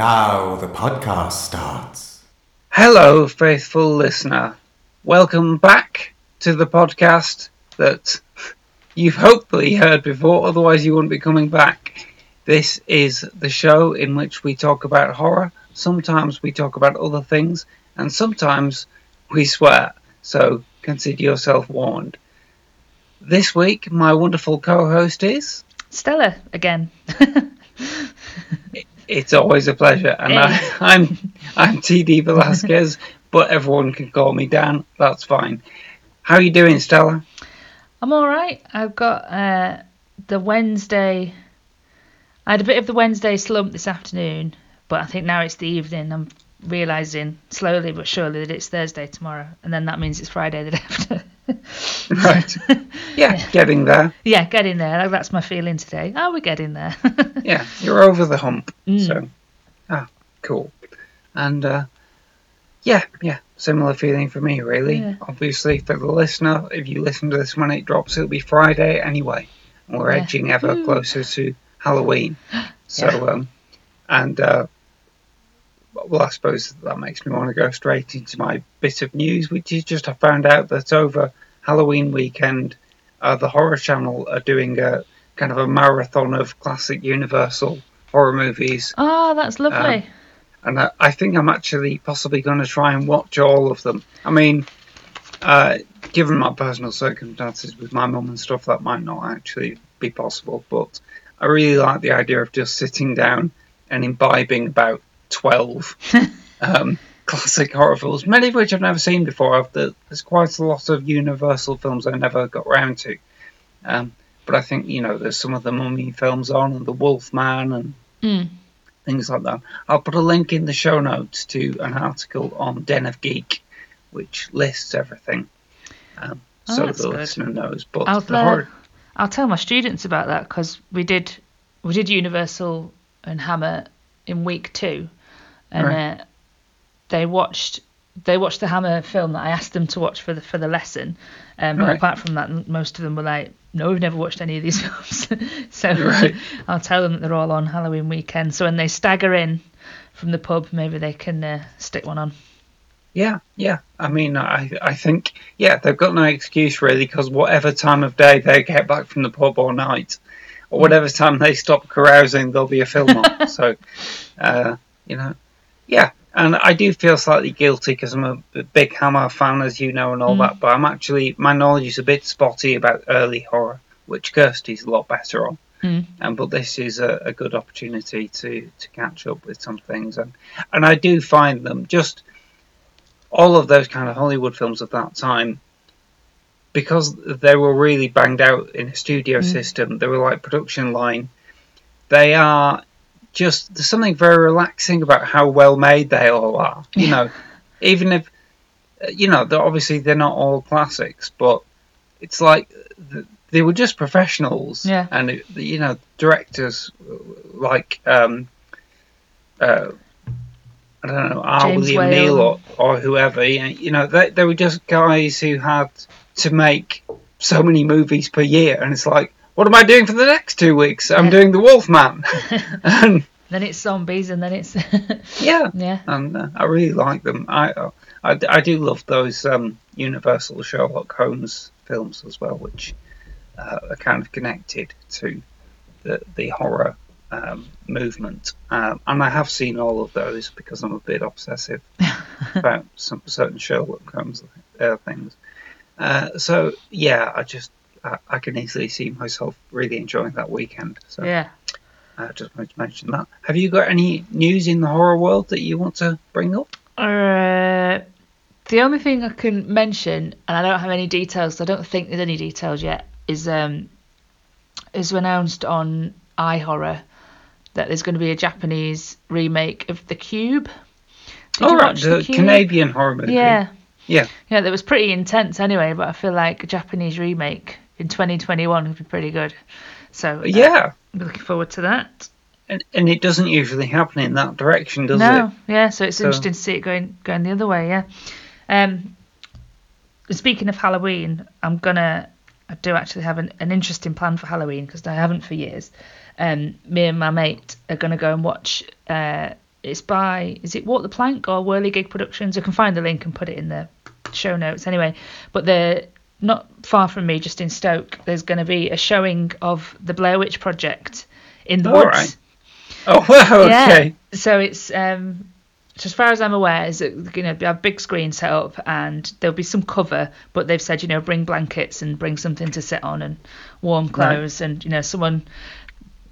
now the podcast starts. Hello, faithful listener. Welcome back to the podcast that you've hopefully heard before, otherwise you wouldn't be coming back. This is the show in which we talk about horror. Sometimes we talk about other things, and sometimes we swear. So consider yourself warned. This week, my wonderful co-host is... Stella, again. It's always a pleasure. And I'm TD Velasquez, but everyone can call me Dan. That's fine. How are you doing, Stella? I'm all right. I've got I had a bit of the Wednesday slump this afternoon, but I think now it's the evening. I'm realising slowly but surely that it's Thursday tomorrow, and then that means it's Friday the day after. Right. Yeah, getting there. Yeah, getting there. That's my feeling today. Oh, we're getting there. Yeah, you're over the hump. Mm. So, cool. And yeah, similar feeling for me, really. Yeah. Obviously, for the listener, if you listen to this when it drops, it'll be Friday anyway. And we're edging ever closer to Halloween. So, well, I suppose that makes me want to go straight into my bit of news, which is just I found out that over Halloween weekend, the Horror Channel are doing a kind of a marathon of classic Universal horror movies. Oh, that's lovely. And I think I'm actually possibly going to try and watch all of them. I mean, given my personal circumstances with my mum and stuff, that might not actually be possible. But I really like the idea of just sitting down and imbibing about 12 classic horror films, many of which I've never seen before. There's quite a lot of Universal films I never got round to, but I think, you know, there's some of the Mummy films on, and the Wolfman and things like that. I'll put a link in the show notes to an article on Den of Geek, which lists everything, so the listener knows. But I'll tell my students about that, because we did Universal and Hammer in week 2. And right. They watched the Hammer film that I asked them to watch for the lesson. But apart from that, most of them were like, "No, we've never watched any of these films." So I'll tell them that they're all on Halloween weekend. So when they stagger in from the pub, maybe they can stick one on. Yeah. I mean, I think they've got no excuse really, because whatever time of day they get back from the pub or night, or whatever time they stop carousing, there'll be a film on. So, you know, yeah. And I do feel slightly guilty because I'm a big Hammer fan, as you know, and all that. But I'm actually, my knowledge is a bit spotty about early horror, which Kirsty's a lot better on. But this is a good opportunity to catch up with some things. And I do find them, just all of those kind of Hollywood films of that time, because they were really banged out in a studio system, they were like production line. They are just, there's something very relaxing about how well made they all are. You know, even if, you know, obviously they're not all classics, but it's like they were just professionals. Yeah. And, you know, directors like, I don't know, William Neal or whoever, you know, they were just guys who had to make so many movies per year, and it's like, what am I doing for the next 2 weeks? I'm doing the Wolfman. And then it's zombies, and then it's and I really like them. I do love those Universal Sherlock Holmes films as well, which are kind of connected to the horror movement, and I have seen all of those because I'm a bit obsessive about some certain Sherlock Holmes things. So yeah, I can easily see myself really enjoying that weekend. So yeah, I just wanted to mention that. Have you got any news in the horror world that you want to bring up? The only thing I can mention, and I don't have any details, so I don't think there's any details yet, is announced on iHorror that there's going to be a Japanese remake of The Cube. The Cube? Canadian horror movie. Yeah, that was pretty intense anyway, but I feel like a Japanese remake in 2021 would be pretty good. So yeah, I'm looking forward to that. And it doesn't usually happen in that direction, does it? No, yeah, so it's interesting to see it going the other way, yeah. Speaking of Halloween, I do actually have an interesting plan for Halloween, because I haven't for years. Me and my mate are going to go and watch It's by, is it Walk the Plank or Whirligig Productions? I can find the link and put it in the show notes anyway. But they're not far from me, just in Stoke. There's going to be a showing of the Blair Witch Project in the woods. Right. Oh, wow, okay. Yeah. So it's, as far as I'm aware, is that, you know, they have big screen set up and there'll be some cover, but they've said, you know, bring blankets and bring something to sit on and warm clothes, right. And, you know, someone,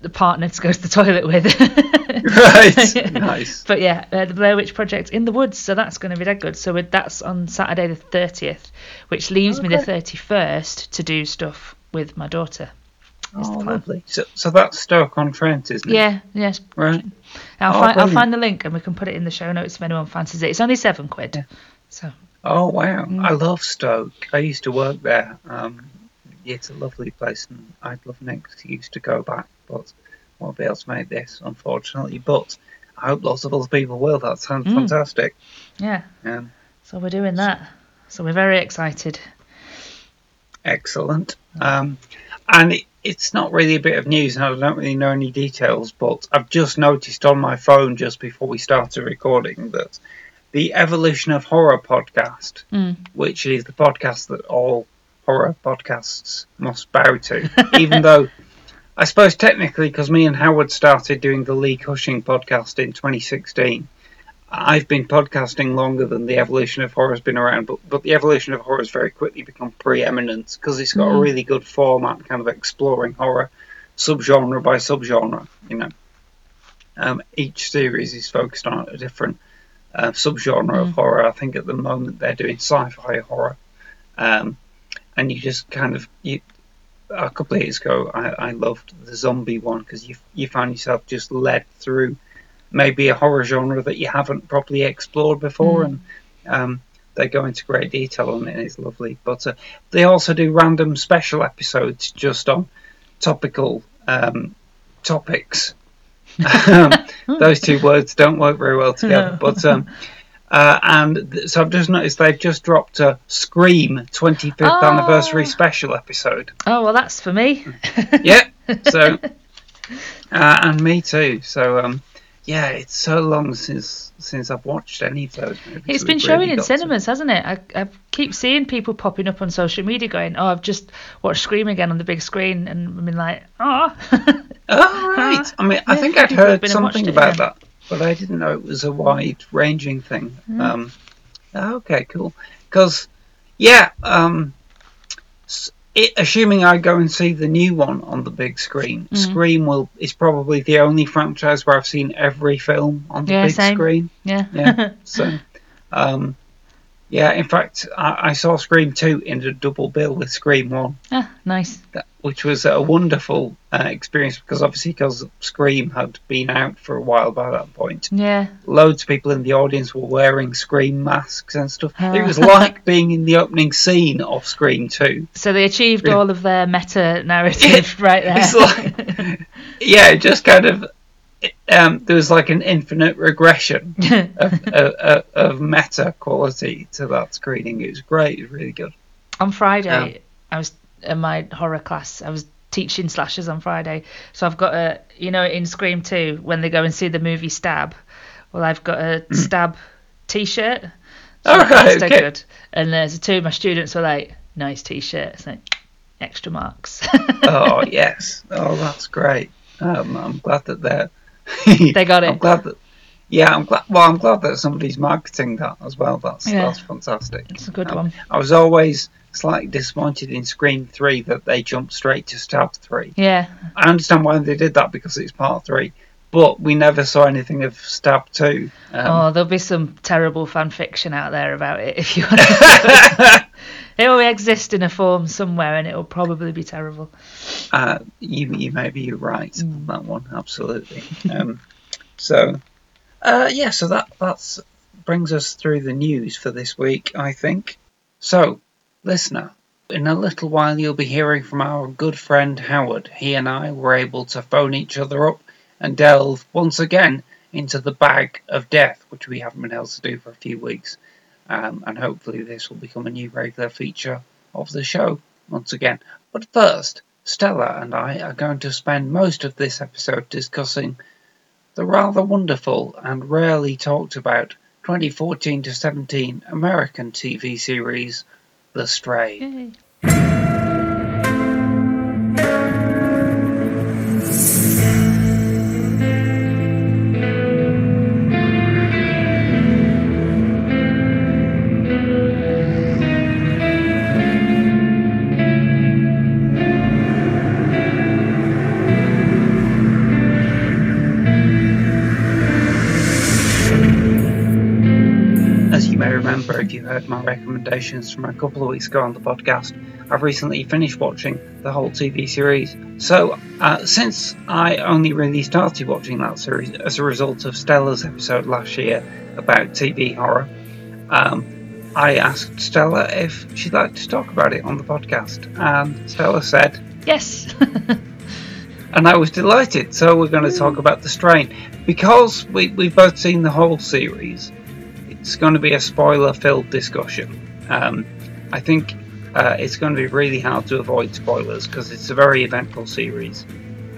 the partner to go to the toilet with. Right, nice. But yeah, the Blair Witch Project in the woods, so that's going to be dead good. So that's on Saturday the 30th, which leaves me the 31st to do stuff with my daughter. Oh, lovely. So that's Stoke on Trent, isn't it? Yeah, yes. Right. I'll find the link and we can put it in the show notes if anyone fancies it. It's only £7. Yeah. So. Oh, wow. Mm. I love Stoke. I used to work there. It's a lovely place and I'd love next used to go back, but won't be able to make this, unfortunately. But I hope lots of other people will. That sounds fantastic. Yeah. So we're doing that. So we're very excited. Excellent. And it's not really a bit of news and I don't really know any details, but I've just noticed on my phone just before we started recording that the Evolution of Horror podcast, which is the podcast that all horror podcasts must bow to, even though I suppose technically because me and Howard started doing the Lee Cushing podcast in 2016, I've been podcasting longer than the Evolution of Horror has been around, but the Evolution of Horror has very quickly become preeminent because it's got a really good format, kind of exploring horror subgenre by subgenre, you know. Each series is focused on a different subgenre of horror. I think at the moment they're doing sci-fi horror. And you just kind of... a couple of years ago, I loved the zombie one because you find yourself just led through maybe a horror genre that you haven't properly explored before, and they go into great detail on it, and it's lovely. But they also do random special episodes just on topical topics. Those two words don't work very well together. No. But so I've just noticed they've just dropped a Scream 25th anniversary special episode. Oh, well, that's for me. Yeah, so and me too. So yeah, it's so long since I've watched any of those movies. It's been showing in cinemas, hasn't it? I keep seeing people popping up on social media going, "Oh, I've just watched Scream again on the big screen," and I've been like, "Oh." Oh, right. I mean, I think I'd heard something about that, but I didn't know it was a wide-ranging thing. Okay, cool. Because, yeah, assuming I go and see the new one on the big screen, Scream is probably the only franchise where I've seen every film on the big screen. Yeah. So, in fact, I saw Scream 2 in a double bill with Scream 1. Ah, nice. Which was a wonderful experience because Scream had been out for a while by that point. Yeah. Loads of people in the audience were wearing Scream masks and stuff. Oh. It was like being in the opening scene of Scream 2. So they achieved all of their meta narrative right there. It's like, just kind of, there was like an infinite regression of meta quality to that screening. It was great. It was really good. On Friday, I was in my horror class. I was teaching slashers on Friday, so I've got a, you know, in Scream 2 when they go and see the movie Stab, well, I've got a Stab t-shirt. So good. And there's two of my students were like, "Nice t-shirt." It's like extra marks. Oh yes, oh that's great. I'm glad that they got it. I'm glad that I'm glad that somebody's marketing that as well. That's fantastic. It's a good one. I was always slightly disappointed in Scream 3 that they jumped straight to Stab 3. Yeah. I understand why they did that because it's part 3, but we never saw anything of Stab 2. There'll be some terrible fan fiction out there about it if you want to. It will exist in a form somewhere and it will probably be terrible. You may be right on that one, absolutely. So that brings us through the news for this week, I think. So, listener, in a little while you'll be hearing from our good friend Howard. He and I were able to phone each other up and delve once again into the bag of death, which we haven't been able to do for a few weeks. And hopefully this will become a new regular feature of the show once again. But first, Stella and I are going to spend most of this episode discussing the rather wonderful and rarely talked about 2014-17 American TV series The Strain. If you heard my recommendations from a couple of weeks ago on the podcast, I've recently finished watching the whole TV series. So, since I only really started watching that series as a result of Stella's episode last year about TV horror, I asked Stella if she'd like to talk about it on the podcast, and Stella said yes. And I was delighted. So we're going to talk about The Strain. Because we've both seen the whole series, it's going to be a spoiler-filled discussion. I think it's going to be really hard to avoid spoilers because it's a very eventful series,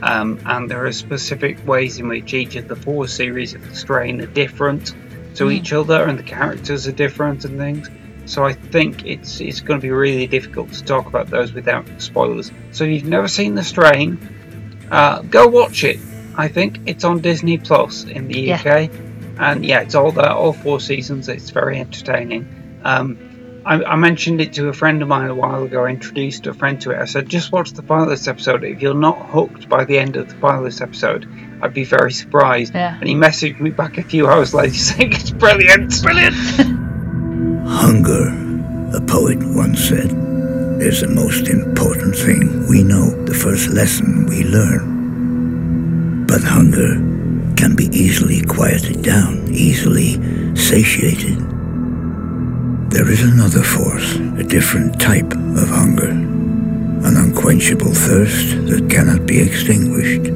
and there are specific ways in which each of the four series of The Strain are different to each other, and the characters are different and things. So I think it's going to be really difficult to talk about those without spoilers. So if you've never seen The Strain, go watch it. I think it's on Disney Plus in the UK. And yeah, it's all there, all four seasons. It's very entertaining. I mentioned it to a friend of mine a while ago, introduced a friend to it. I said, just watch the pilot of this episode. If you're not hooked by the end of the pilot of this episode, I'd be very surprised. Yeah. And he messaged me back a few hours later saying, it's brilliant, brilliant. Hunger, a poet once said, is the most important thing we know, the first lesson we learn. But hunger can be easily quieted down, easily satiated. There is another force, a different type of hunger, an unquenchable thirst that cannot be extinguished.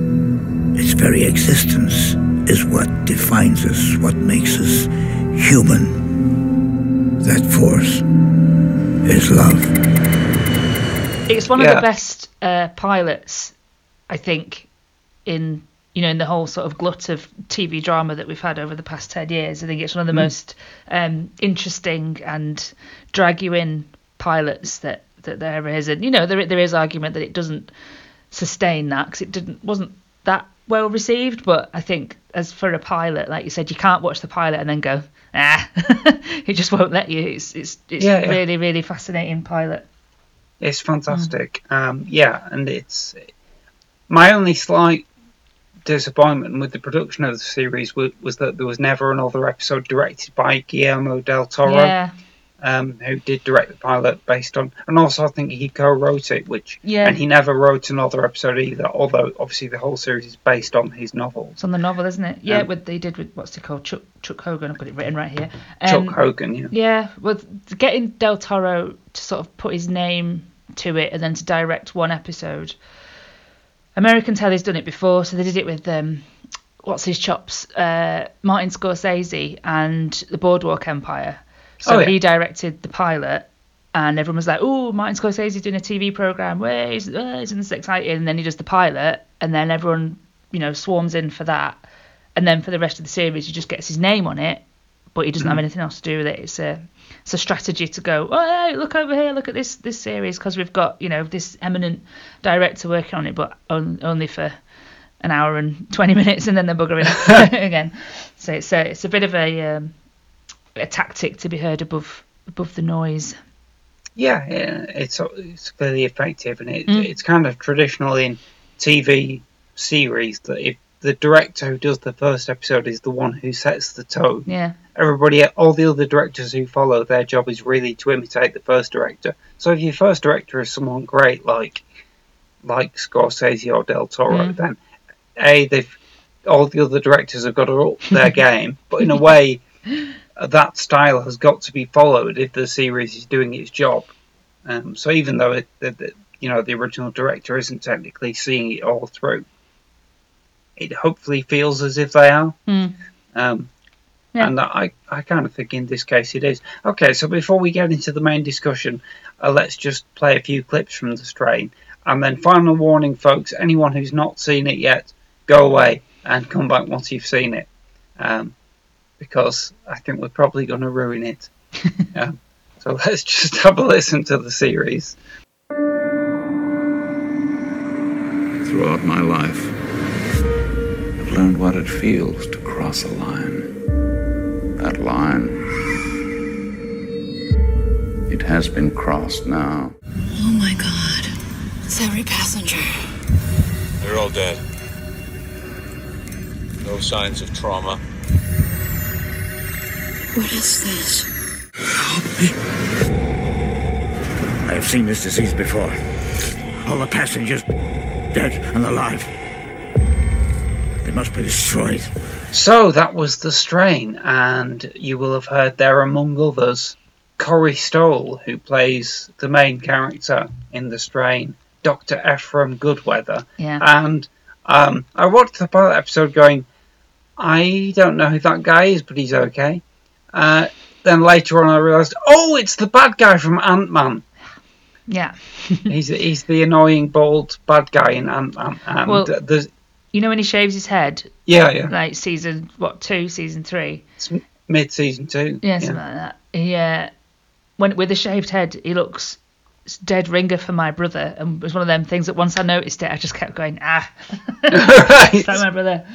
Its very existence is what defines us, what makes us human. That force is love. It's one of the best pilots, I think, in the whole sort of glut of TV drama that we've had over the past 10 years. I think it's one of the most interesting and drag-you-in pilots that there is. And, there is argument that it doesn't sustain that because it wasn't that well received. But I think as for a pilot, like you said, you can't watch the pilot and then go, it just won't let you. It's really, really fascinating pilot. It's fantastic. And it's my only slight disappointment with the production of the series was that there was never another episode directed by Guillermo del Toro, who did direct the pilot based on, and also I think he co-wrote it, and he never wrote another episode either, although obviously the whole series is based on his novel. It's on the novel, isn't it? Yeah, what's it called? Chuck Hogan, I've got it written right here. Chuck Hogan, yeah. Yeah, well, getting del Toro to sort of put his name to it and then to direct one episode. American Telly's done it before, so they did it with what's-his-chops, Martin Scorsese and The Boardwalk Empire. So he directed the pilot, and everyone was like, oh, Martin Scorsese's doing a TV programme, isn't this exciting? And then he does the pilot, and then everyone, swarms in for that. And then for the rest of the series, he just gets his name on it, but he doesn't have anything else to do with it. It's a strategy to go, oh, hey, look over here, look at this series, because we've got, this eminent director working on it, but only for an hour and 20 minutes, and then they're buggering again. So it's a bit of a tactic to be heard above the noise. Yeah, it's clearly effective, and it's kind of traditional in TV series that if the director who does the first episode is the one who sets the tone. Yeah. Everybody, all the other directors who follow, their job is really to imitate the first director. So if your first director is someone great like Scorsese or Del Toro, then all the other directors have got to up their game. But in a way, that style has got to be followed if the series is doing its job. So even though the original director isn't technically seeing it all through, it hopefully feels as if they are. Yeah. And I kind of think in this case it is. Okay, so before we get into the main discussion, let's just play a few clips from The Strain. And then final warning, folks, anyone who's not seen it yet, go away. and come back once you've seen it, because I think we're probably going to ruin it. So let's just have a listen to the series. Throughout my life, I've learned what it feels to cross a line. That line, it has been crossed now. Oh my God, it's every passenger. They're all dead. No signs of trauma. What is this? Help me. I've seen this disease before. All the passengers, dead and alive. They must be destroyed. So that was The Strain, and you will have heard there, among others, Corey Stoll, who plays the main character in The Strain, Dr. Ephraim Goodweather. Yeah. And I watched the pilot episode going, I don't know who that guy is, but he's okay. Then later on I realised, oh, it's the bad guy from Ant-Man. Yeah. he's the annoying, bald, bad guy in Ant-Man. And well, you know when he shaves his head? Yeah, yeah. Like season, season 3? It's mid-season 2. Yeah, something like that. Yeah. With a shaved head, he looks... dead ringer for my brother, and it was one of them things that once I noticed it I just kept going right. It's like my brother,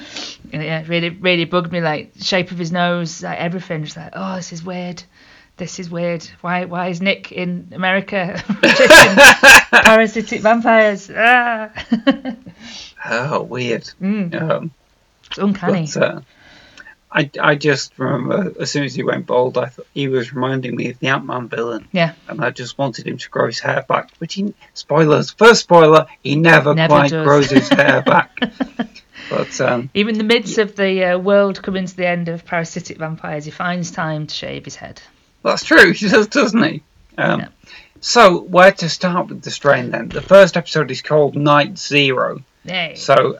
and yeah, really bugged me, like shape of his nose, like everything, just like, oh, this is weird, why is Nick in America parasitic vampires? Oh, weird. It's uncanny, but, I just remember, as soon as he went bald, I thought he was reminding me of the Ant-Man villain. Yeah. And I just wanted him to grow his hair back. Which, spoiler, he never quite does. Grows his hair back. But even in the midst of the world coming to the end of parasitic vampires, he finds time to shave his head. That's true, he does, doesn't he? Yeah. So, where to start with The Strain, then? The first episode is called Night Zero. Yay. So,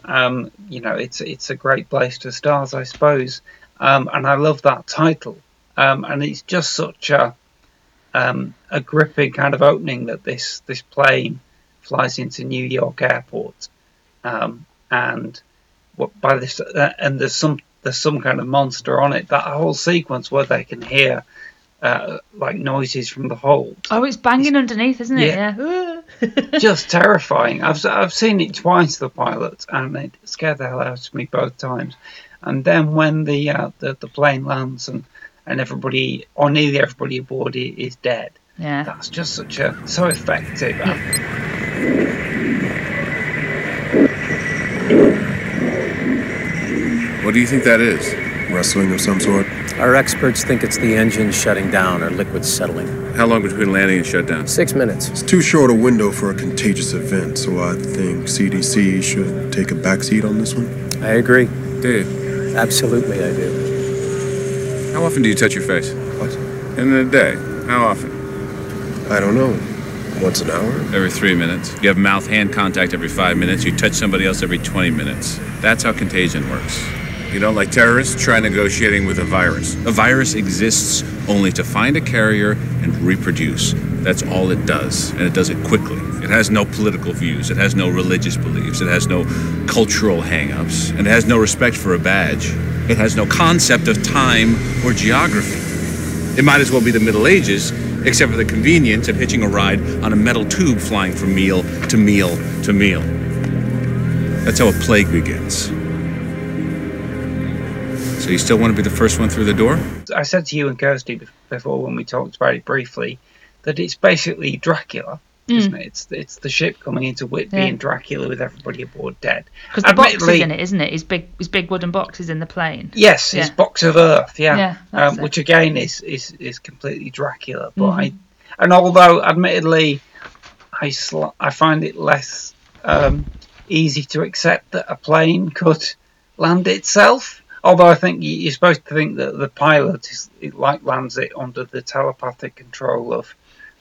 it's a great place to start, I suppose. And I love that title. And it's just such a gripping kind of opening that this plane flies into New York airport. And there's some kind of monster on it. That whole sequence where they can hear like noises from the hold. Oh, it's banging underneath, isn't it? Yeah. Just terrifying. I've seen it twice, the pilot, and it scared the hell out of me both times. And then when the plane lands and everybody, or nearly everybody aboard it, is dead. Yeah. That's just so effective. What do you think that is? Rustling of some sort? Our experts think it's the engine shutting down or liquids settling. How long between landing and shutdown? 6 minutes. It's too short a window for a contagious event, so I think CDC should take a backseat on this one. I agree. Do you? Absolutely, I do. How often do you touch your face? What? In a day. How often? I don't know. Once an hour? Every 3 minutes. You have mouth-hand contact every 5 minutes. You touch somebody else every 20 minutes. That's how contagion works. You don't, like terrorists, try negotiating with a virus. A virus exists only to find a carrier and reproduce. That's all it does, and it does it quickly. It has no political views, it has no religious beliefs, it has no cultural hang-ups, and it has no respect for a badge. It has no concept of time or geography. It might as well be the Middle Ages, except for the convenience of hitching a ride on a metal tube flying from meal to meal to meal. That's how a plague begins. So you still want to be the first one through the door? I said to you and Kirsty before, when we talked about it briefly, that it's basically Dracula, isn't it? It's the ship coming into Whitby and Dracula with everybody aboard dead. Because the box is in it, isn't it? His big wooden box is in the plane. Yes, his box of earth, which again is completely Dracula. But although admittedly, I find it less easy to accept that a plane could land itself. Although I think you're supposed to think that the pilot lands it under the telepathic control of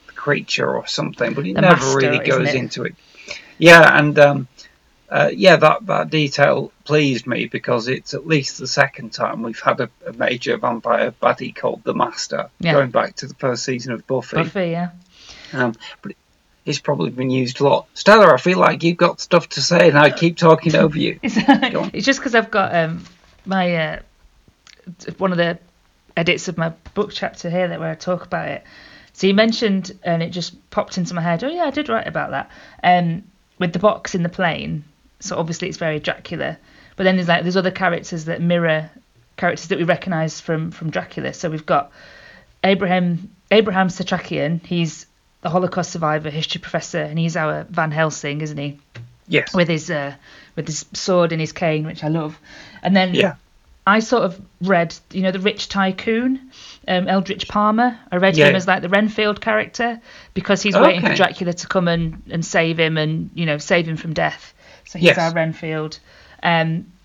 the creature or something, but it never really goes into it. Yeah, and that detail pleased me, because it's at least the second time we've had a major vampire baddie called the Master, going back to the first season of Buffy. Buffy, yeah. But it's probably been used a lot. Stella, I feel like you've got stuff to say and I keep talking over you. It's just because I've got my one of the edits of my book chapter here that where I talk about it. So you mentioned, and it just popped into my head, oh yeah, I did write about that, with the box in the plane. So obviously it's very Dracula. But then there's other characters that mirror characters that we recognise from Dracula. So we've got Abraham Satrakian. He's the Holocaust survivor, history professor, and he's our Van Helsing, isn't he? Yes. With his sword and his cane, which I love. And then I sort of read, the rich tycoon, Eldritch Palmer. I read him as the Renfield character because he's waiting for Dracula to come and save him and, save him from death. So he's our Renfield.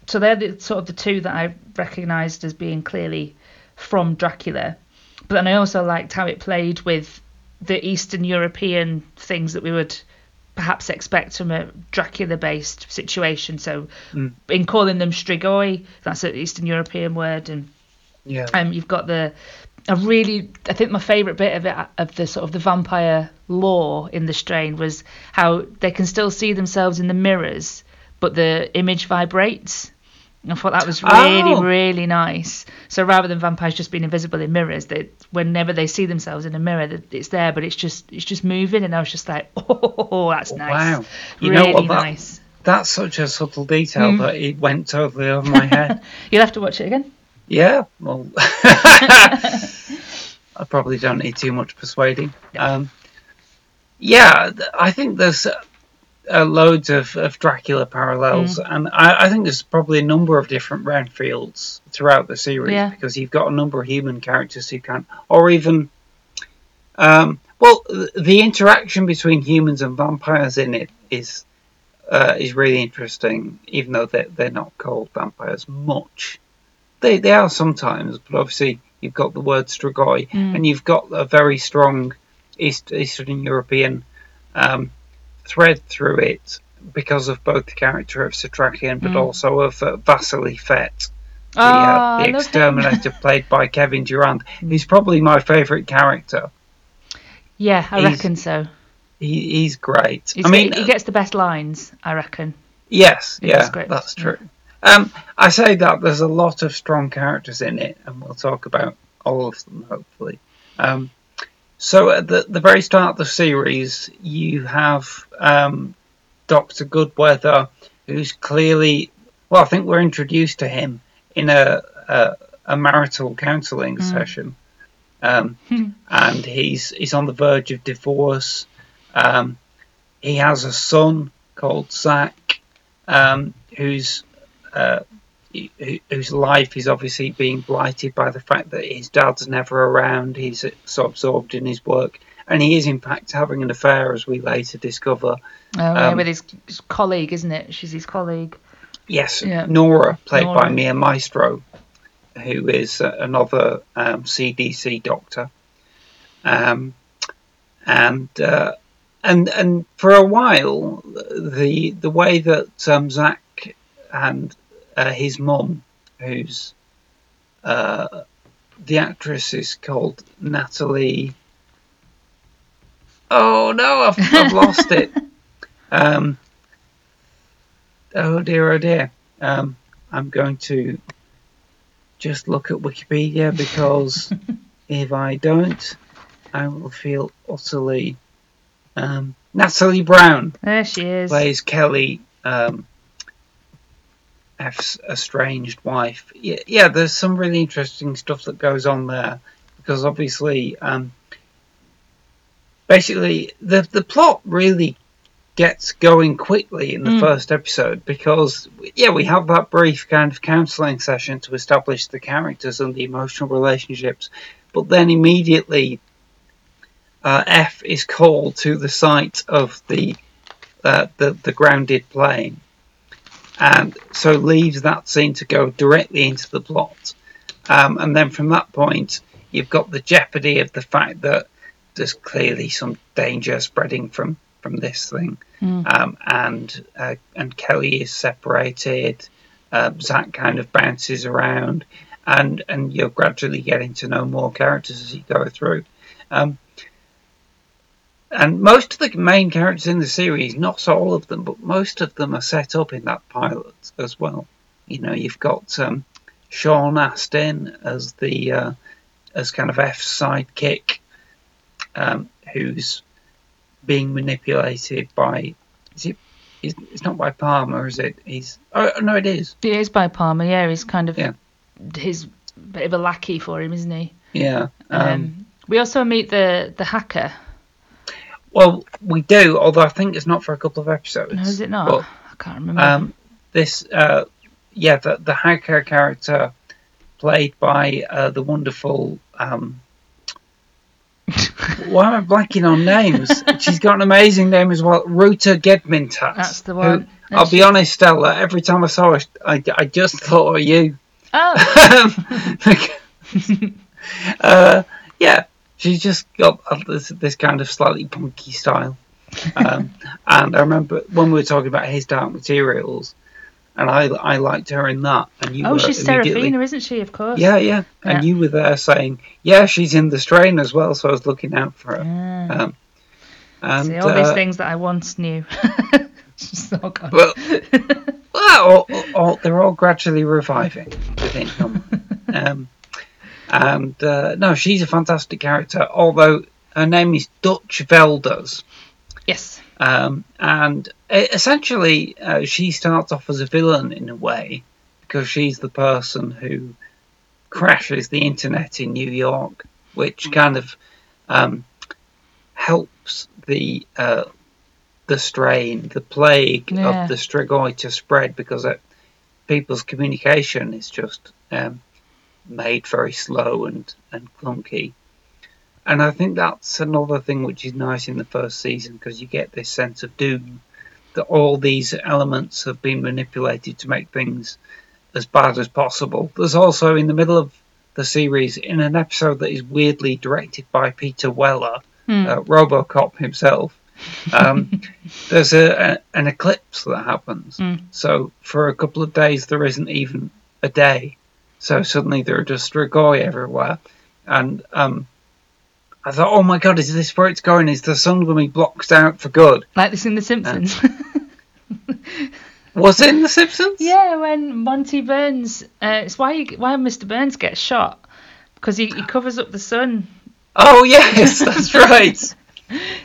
So they're the two that I recognised as being clearly from Dracula. But then I also liked how it played with the Eastern European things that we would perhaps expect from a Dracula-based situation. So in calling them Strigoi, that's an Eastern European word. And you've got I think my favourite bit of it, of the sort of the vampire lore in The Strain, was how they can still see themselves in the mirrors, but the image vibrates. I thought that was really, really nice. So rather than vampires just being invisible in mirrors, that whenever they see themselves in a mirror, that it's there, but it's just moving. And I was just like, oh, that's nice. Wow, nice. That's such a subtle detail that it went totally over my head. You'll have to watch it again. Yeah, well, I probably don't need too much persuading. I think there's loads of Dracula parallels, and I think there's probably a number of different Renfields throughout the series because you've got a number of human characters who can, or even the interaction between humans and vampires in it is really interesting, even though they're not called vampires much. They are sometimes, but obviously you've got the word Strigoi, and you've got a very strong Eastern European thread through it because of both the character of Satrakian, but also of Vasily Fett, the exterminator played by Kevin Durand. He's probably my favourite character. Yeah, I reckon so. He's great. He gets the best lines, I reckon. Yes, that's true. Yeah. I say that there's a lot of strong characters in it, and we'll talk about all of them, hopefully. So at the very start of the series, you have Dr. Goodweather, who's clearly... Well, I think we're introduced to him in a marital counselling session. And he's on the verge of divorce. He has a son called Zach, whose life is obviously being blighted by the fact that his dad's never around. He's so absorbed in his work, and he is in fact having an affair, as we later discover. With his colleague, isn't it? She's his colleague. Yes, yeah. Nora, played by Mia Maestro, who is another CDC doctor, and for a while, the way that Zach and his mum, who's the actress is called Natalie. Oh no, I've lost it. Oh dear. I'm going to just look at Wikipedia because if I don't, I will feel utterly. Natalie Brown. There she is. Plays Kelly. F's estranged wife. Yeah, there's some really interesting stuff that goes on there because obviously, basically, the plot really gets going quickly in the first episode because, we have that brief kind of counselling session to establish the characters and the emotional relationships, but then immediately F is called to the site of the grounded plane. And so leaves that scene to go directly into the plot. And then from that point, you've got the jeopardy of the fact that there's clearly some danger spreading from this thing. And Kelly is separated. Zach kind of bounces around. And you're gradually getting to know more characters as you go through. And most of the main characters in the series, not all of them, but most of them are set up in that pilot as well. You know, you've got Sean Astin as the as kind of F's sidekick, who's being manipulated by It's not by Palmer, is it? No, it is. It is by Palmer. Yeah, he's kind of his bit of a lackey for him, isn't he? Yeah. We also meet the hacker. Well, we do, although I think it's not for a couple of episodes. No, is it not? But, I can't remember. The hacker character played by the wonderful. Why am I blanking on names? She's got an amazing name as well, Ruta Gedmintas. That's the one. Who, I'll be honest, Stella, every time I saw her, I just thought of you. Oh. She's just got this kind of slightly punky style. And I remember when we were talking about His Dark Materials, and I liked her in that. And you she's Serafina, isn't she? Of course. Yeah. And you were there saying, yeah, she's in The Strain as well, so I was looking out for her. Yeah. See, all these things that I once knew. So good. Well, they're all gradually reviving within them. No, she's a fantastic character, although her name is Dutch Velders. Yes. And essentially, she starts off as a villain in a way, because she's the person who crashes the internet in New York, which kind of helps the strain, the plague of the Strigoi to spread, because people's communication is just made very slow and clunky. And I think that's another thing which is nice in the first season, because you get this sense of doom, that all these elements have been manipulated to make things as bad as possible. There's also, in the middle of the series, in an episode that is weirdly directed by Peter Weller, RoboCop himself, there's an eclipse that happens. So for a couple of days, there isn't even a day. So suddenly there are just Strigoi everywhere. And I thought, oh my God, is this where it's going? Is the sun going to be blocked out for good? Like this in The Simpsons. Was it in The Simpsons? Yeah, when Monty Burns, it's why Mr. Burns gets shot, because he covers up the sun. Oh yes, that's right.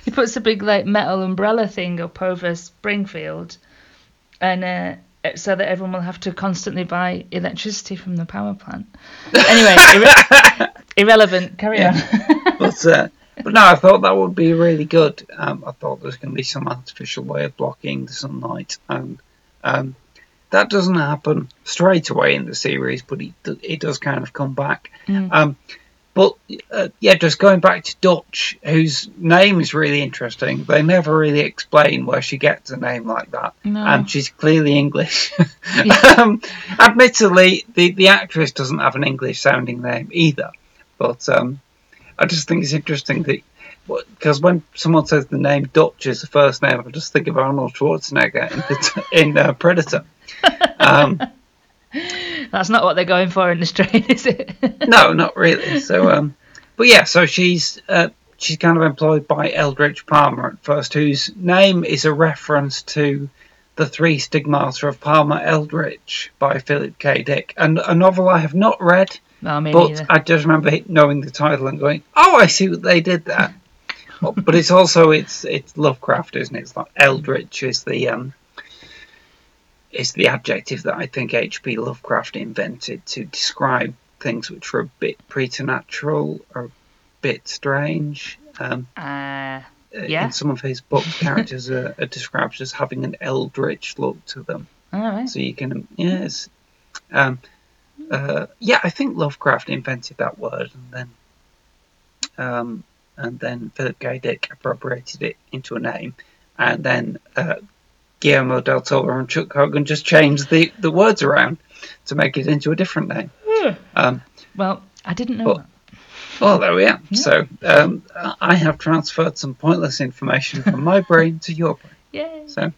He puts a big like metal umbrella thing up over Springfield, and so that everyone will have to constantly buy electricity from the power plant. Anyway, irrelevant. Carry on. But no, I thought that would be really good. I thought there was going to be some artificial way of blocking the sunlight, and that doesn't happen straight away in the series, but it does kind of come back. Just going back to Dutch, whose name is really interesting. They never really explain where she gets a name like that. No. And she's clearly English. Admittedly, the actress doesn't have an English-sounding name either. But I just think it's interesting that, because when someone says the name Dutch is the first name, I just think of Arnold Schwarzenegger in Predator. That's not what they're going for in The Strain, is it? No, not really. So, so she's kind of employed by Eldritch Palmer at first, whose name is a reference to The Three Stigmata of Palmer Eldritch by Philip K. Dick, and a novel I have not read, but neither. I just remember knowing the title and going, "Oh, I see what they did there." But it's also it's Lovecraft, isn't it? It's like Eldritch is the It's the adjective that I think H.P. Lovecraft invented to describe things which were a bit preternatural or a bit strange. In some of his books, characters are described as having an eldritch look to them. All right. So you can, I think Lovecraft invented that word, and then Philip K. Dick appropriated it into a name, and then. Guillermo del Toro and Chuck Hogan just changed the words around to make it into a different name. I didn't know that. Well, there we are. Yeah. So I have transferred some pointless information from my brain to your brain. Yay. So,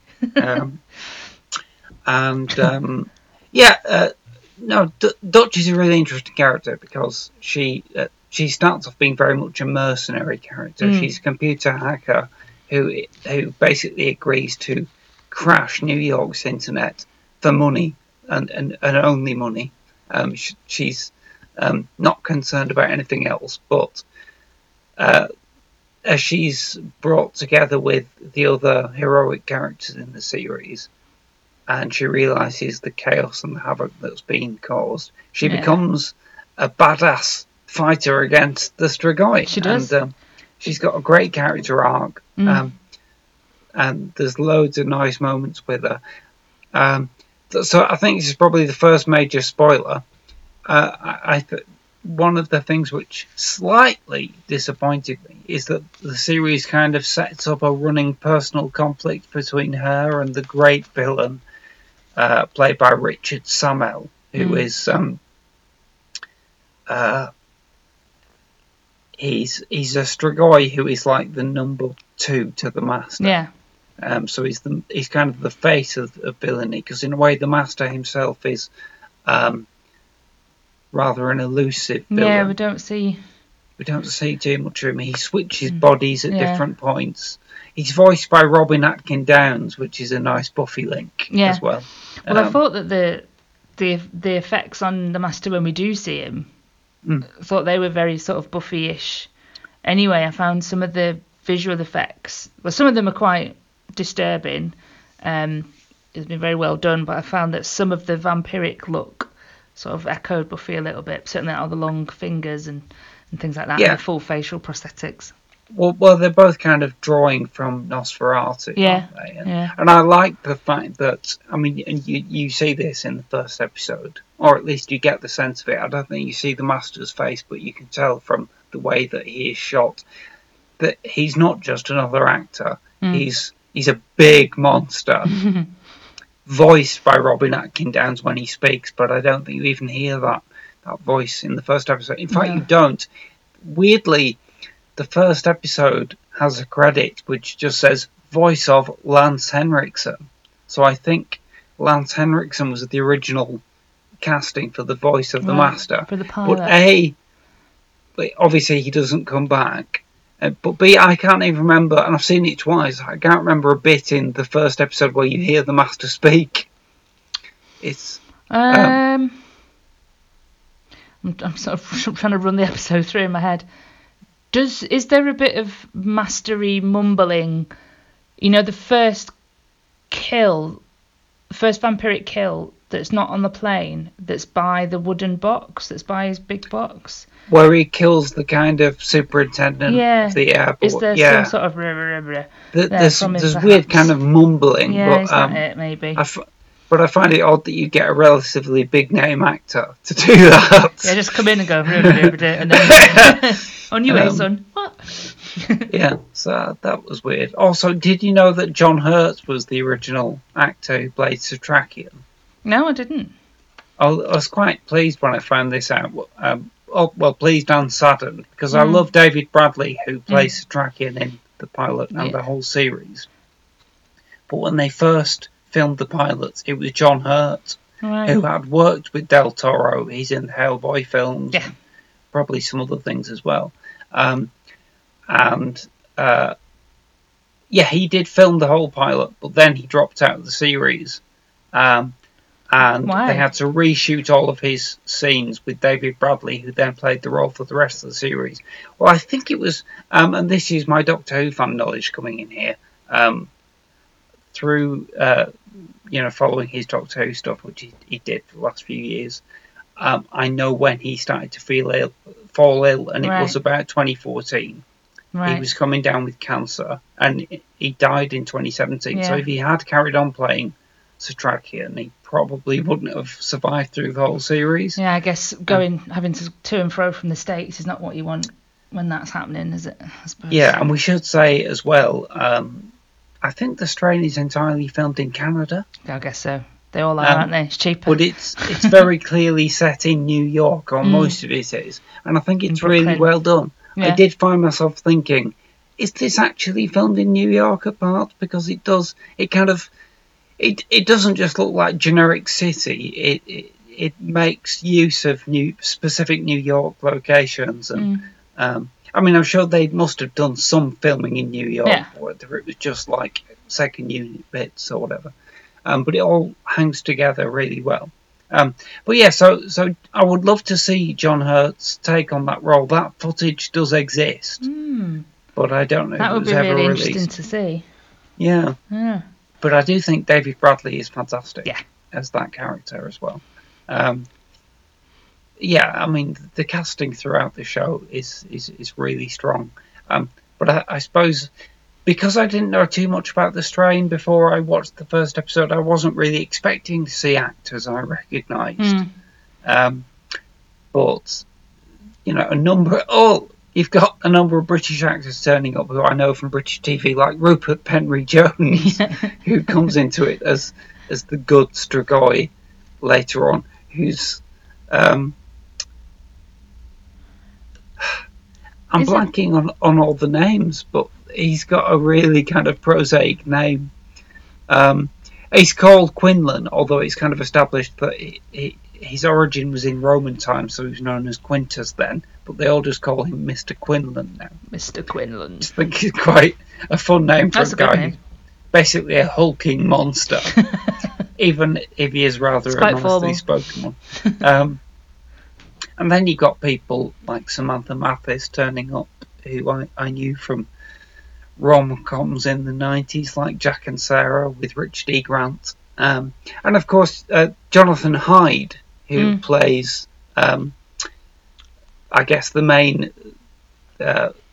Dutch is a really interesting character, because she she starts off being very much a mercenary character. Mm. She's a computer hacker who basically agrees to crash New York's internet for money and only money. She's not concerned about anything else, but as she's brought together with the other heroic characters in the series, and she realises the chaos and the havoc that's been caused, she becomes a badass fighter against the Strigoi. She does. And she's got a great character arc, and there's loads of nice moments with her. So I think this is probably the first major spoiler. One of the things which slightly disappointed me is that the series kind of sets up a running personal conflict between her and the great villain played by Richard Sammel, who is he's a Strigoi who is like the number two to the Master. Yeah. So he's kind of the face of villainy, because in a way the Master himself is rather an elusive villain. Yeah, we don't see too much of him. He switches bodies at different points. He's voiced by Robin Atkin Downes, which is a nice Buffy link as well. Well, I thought that the effects on the Master when we do see him, I thought they were very sort of Buffy-ish. Anyway, I found some of the visual effects, well, some of them are quite disturbing. It's been very well done, but I found that some of the vampiric look sort of echoed Buffy a little bit, certainly all the long fingers and things like that, and the full facial prosthetics. Well, they're both kind of drawing from Nosferatu, aren't they? And I like the fact that, I mean, and you see this in the first episode, or at least you get the sense of it. I don't think you see the Master's face, but you can tell from the way that he is shot that he's not just another actor. He's a big monster. Voiced by Robin Atkin Downes when he speaks, but I don't think you even hear that voice in the first episode. In fact, you don't. Weirdly, the first episode has a credit which just says voice of Lance Henriksen. So I think Lance Henriksen was the original casting for the voice of the Master. For the pilot. But obviously he doesn't come back. But B, I can't even remember, and I've seen it twice, I can't remember a bit in the first episode where you hear the Master speak. It's... I'm sort of trying to run the episode through in my head. Is there a bit of mastery mumbling? You know, the first vampiric kill that's not on the plane, that's by the wooden box, that's by his big box. Where he kills the kind of superintendent of the airport. Is there some sort of... There's weird kind of mumbling. Yeah, but, is that it, maybe? But I find it odd that you get a relatively big-name actor to do that. Yeah, just come in and go... and then, on your way, son. What? Yeah, so that was weird. Also, did you know that John Hurt was the original actor who played Satrakian? No, I didn't. I was quite pleased when I found this out. Pleased and saddened, because I love David Bradley, who plays Satrakian in the pilot and the whole series. But when they first filmed the pilot, it was John Hurt, who had worked with Del Toro. He's in the Hellboy films, probably some other things as well. He did film the whole pilot, but then he dropped out of the series. They had to reshoot all of his scenes with David Bradley, who then played the role for the rest of the series. Well, I think it was, and this is my Doctor Who fan knowledge coming in here, through, following his Doctor Who stuff, which he did for the last few years. I know when he started to fall ill, and it was about 2014. Right. He was coming down with cancer, and he died in 2017. Yeah. So if he had carried on playing Satrakian, he probably wouldn't have survived through the whole series. Yeah, I guess having to and fro from the States is not what you want when that's happening, is it? I suppose. Yeah, and we should say as well, I think The Strain is entirely filmed in Canada. Yeah, I guess so. They all are, aren't they? It's cheaper. But it's very clearly set in New York, or most of it is, and I think it's really well done. Yeah. I did find myself thinking, is this actually filmed in New York apart? Because it does, it kind of... It doesn't just look like generic city. It it makes use of specific New York locations. And I mean, I'm sure they must have done some filming in New York, whether it was just like second unit bits or whatever. But it all hangs together really well. But yeah, so I would love to see John Hurt's take on that role. That footage does exist, but I don't know that if it was ever really released. That would be really interesting to see. Yeah. But I do think David Bradley is fantastic as that character as well. I mean, the casting throughout the show is really strong. But I suppose, because I didn't know too much about The Strain before I watched the first episode, I wasn't really expecting to see actors I recognised. But, you know, you've got a number of British actors turning up who I know from British TV, like Rupert Penry-Jones, who comes into it as the good Strigoi later on, who's... I'm blanking on all the names, but he's got a really kind of prosaic name. He's called Quinlan, although it's kind of established that his origin was in Roman times, so he was known as Quintus then, but they all just call him Mr. Quinlan now. Mr. Quinlan. I just think it's quite a fun name for a guy who's basically a hulking monster, even if he is rather a nicely spoken one. And then you've got people like Samantha Mathis turning up, who I knew from rom-coms in the 90s, like Jack and Sarah with Richard E. Grant. And, of course, Jonathan Hyde, who plays, I guess, the main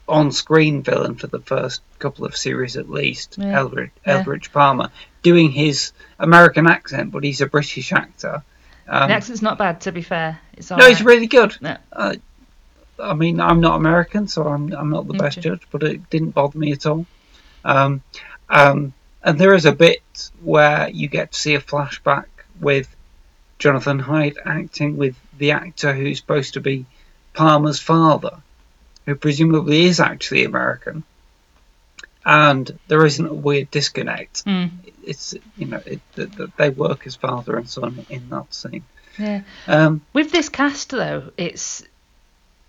on-screen villain for the first couple of series at least, Eldritch Palmer, doing his American accent, but he's a British actor. The accent's not bad, to be fair. It's really good. No. I mean, I'm not American, so I'm not the best judge, but it didn't bother me at all. And there is a bit where you get to see a flashback with Jonathan Hyde acting with the actor who's supposed to be Palmer's father, who presumably is actually American. And there isn't a weird disconnect. It's, you know, they work as father and son in that scene. Yeah. With this cast, though, it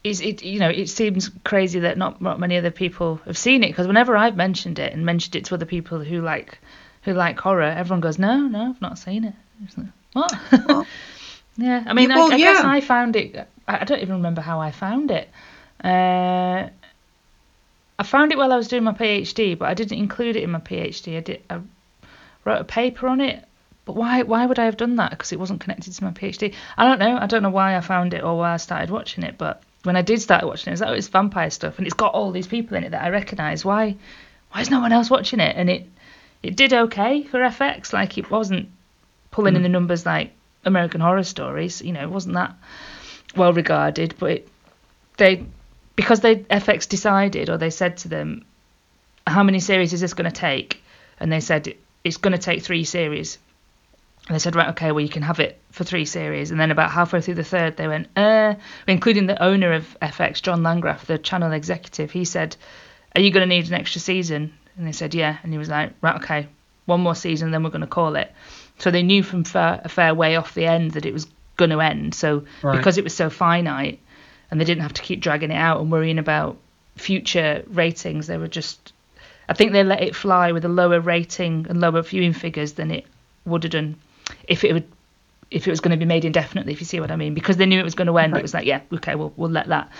seems crazy that not many other people have seen it, because whenever I've mentioned it and mentioned it to other people who like horror, everyone goes, no, I've not seen it. Like, what? Well, yeah. I mean, well, I guess I found it. I don't even remember how I found it. I found it while I was doing my PhD, but I didn't include it in my PhD. I wrote a paper on it, but why would I have done that? Because it wasn't connected to my PhD. I don't know why I found it or why I started watching it, but when I did start watching it, it was it's vampire stuff, and it's got all these people in it that I recognise. Why is no one else watching it? And it did okay for FX. Like, it wasn't pulling in the numbers like American Horror Stories. You know, it wasn't that well regarded, but FX decided, or they said to them, how many series is this going to take? And they said, it's going to take 3 series. And they said, right, okay, well, you can have it for 3 series. And then about halfway through the third, they went, including the owner of FX, John Landgraf, the channel executive, he said, are you going to need an extra season? And they said, yeah. And he was like, right, okay, 1 more season, then we're going to call it. So they knew from a fair way off the end that it was going to end. So because it was so finite, and they didn't have to keep dragging it out and worrying about future ratings. They were just... I think they let it fly with a lower rating and lower viewing figures than it would have done if it was going to be made indefinitely, if you see what I mean. Because they knew it was going to end. Right. It was like, yeah, okay, we'll let that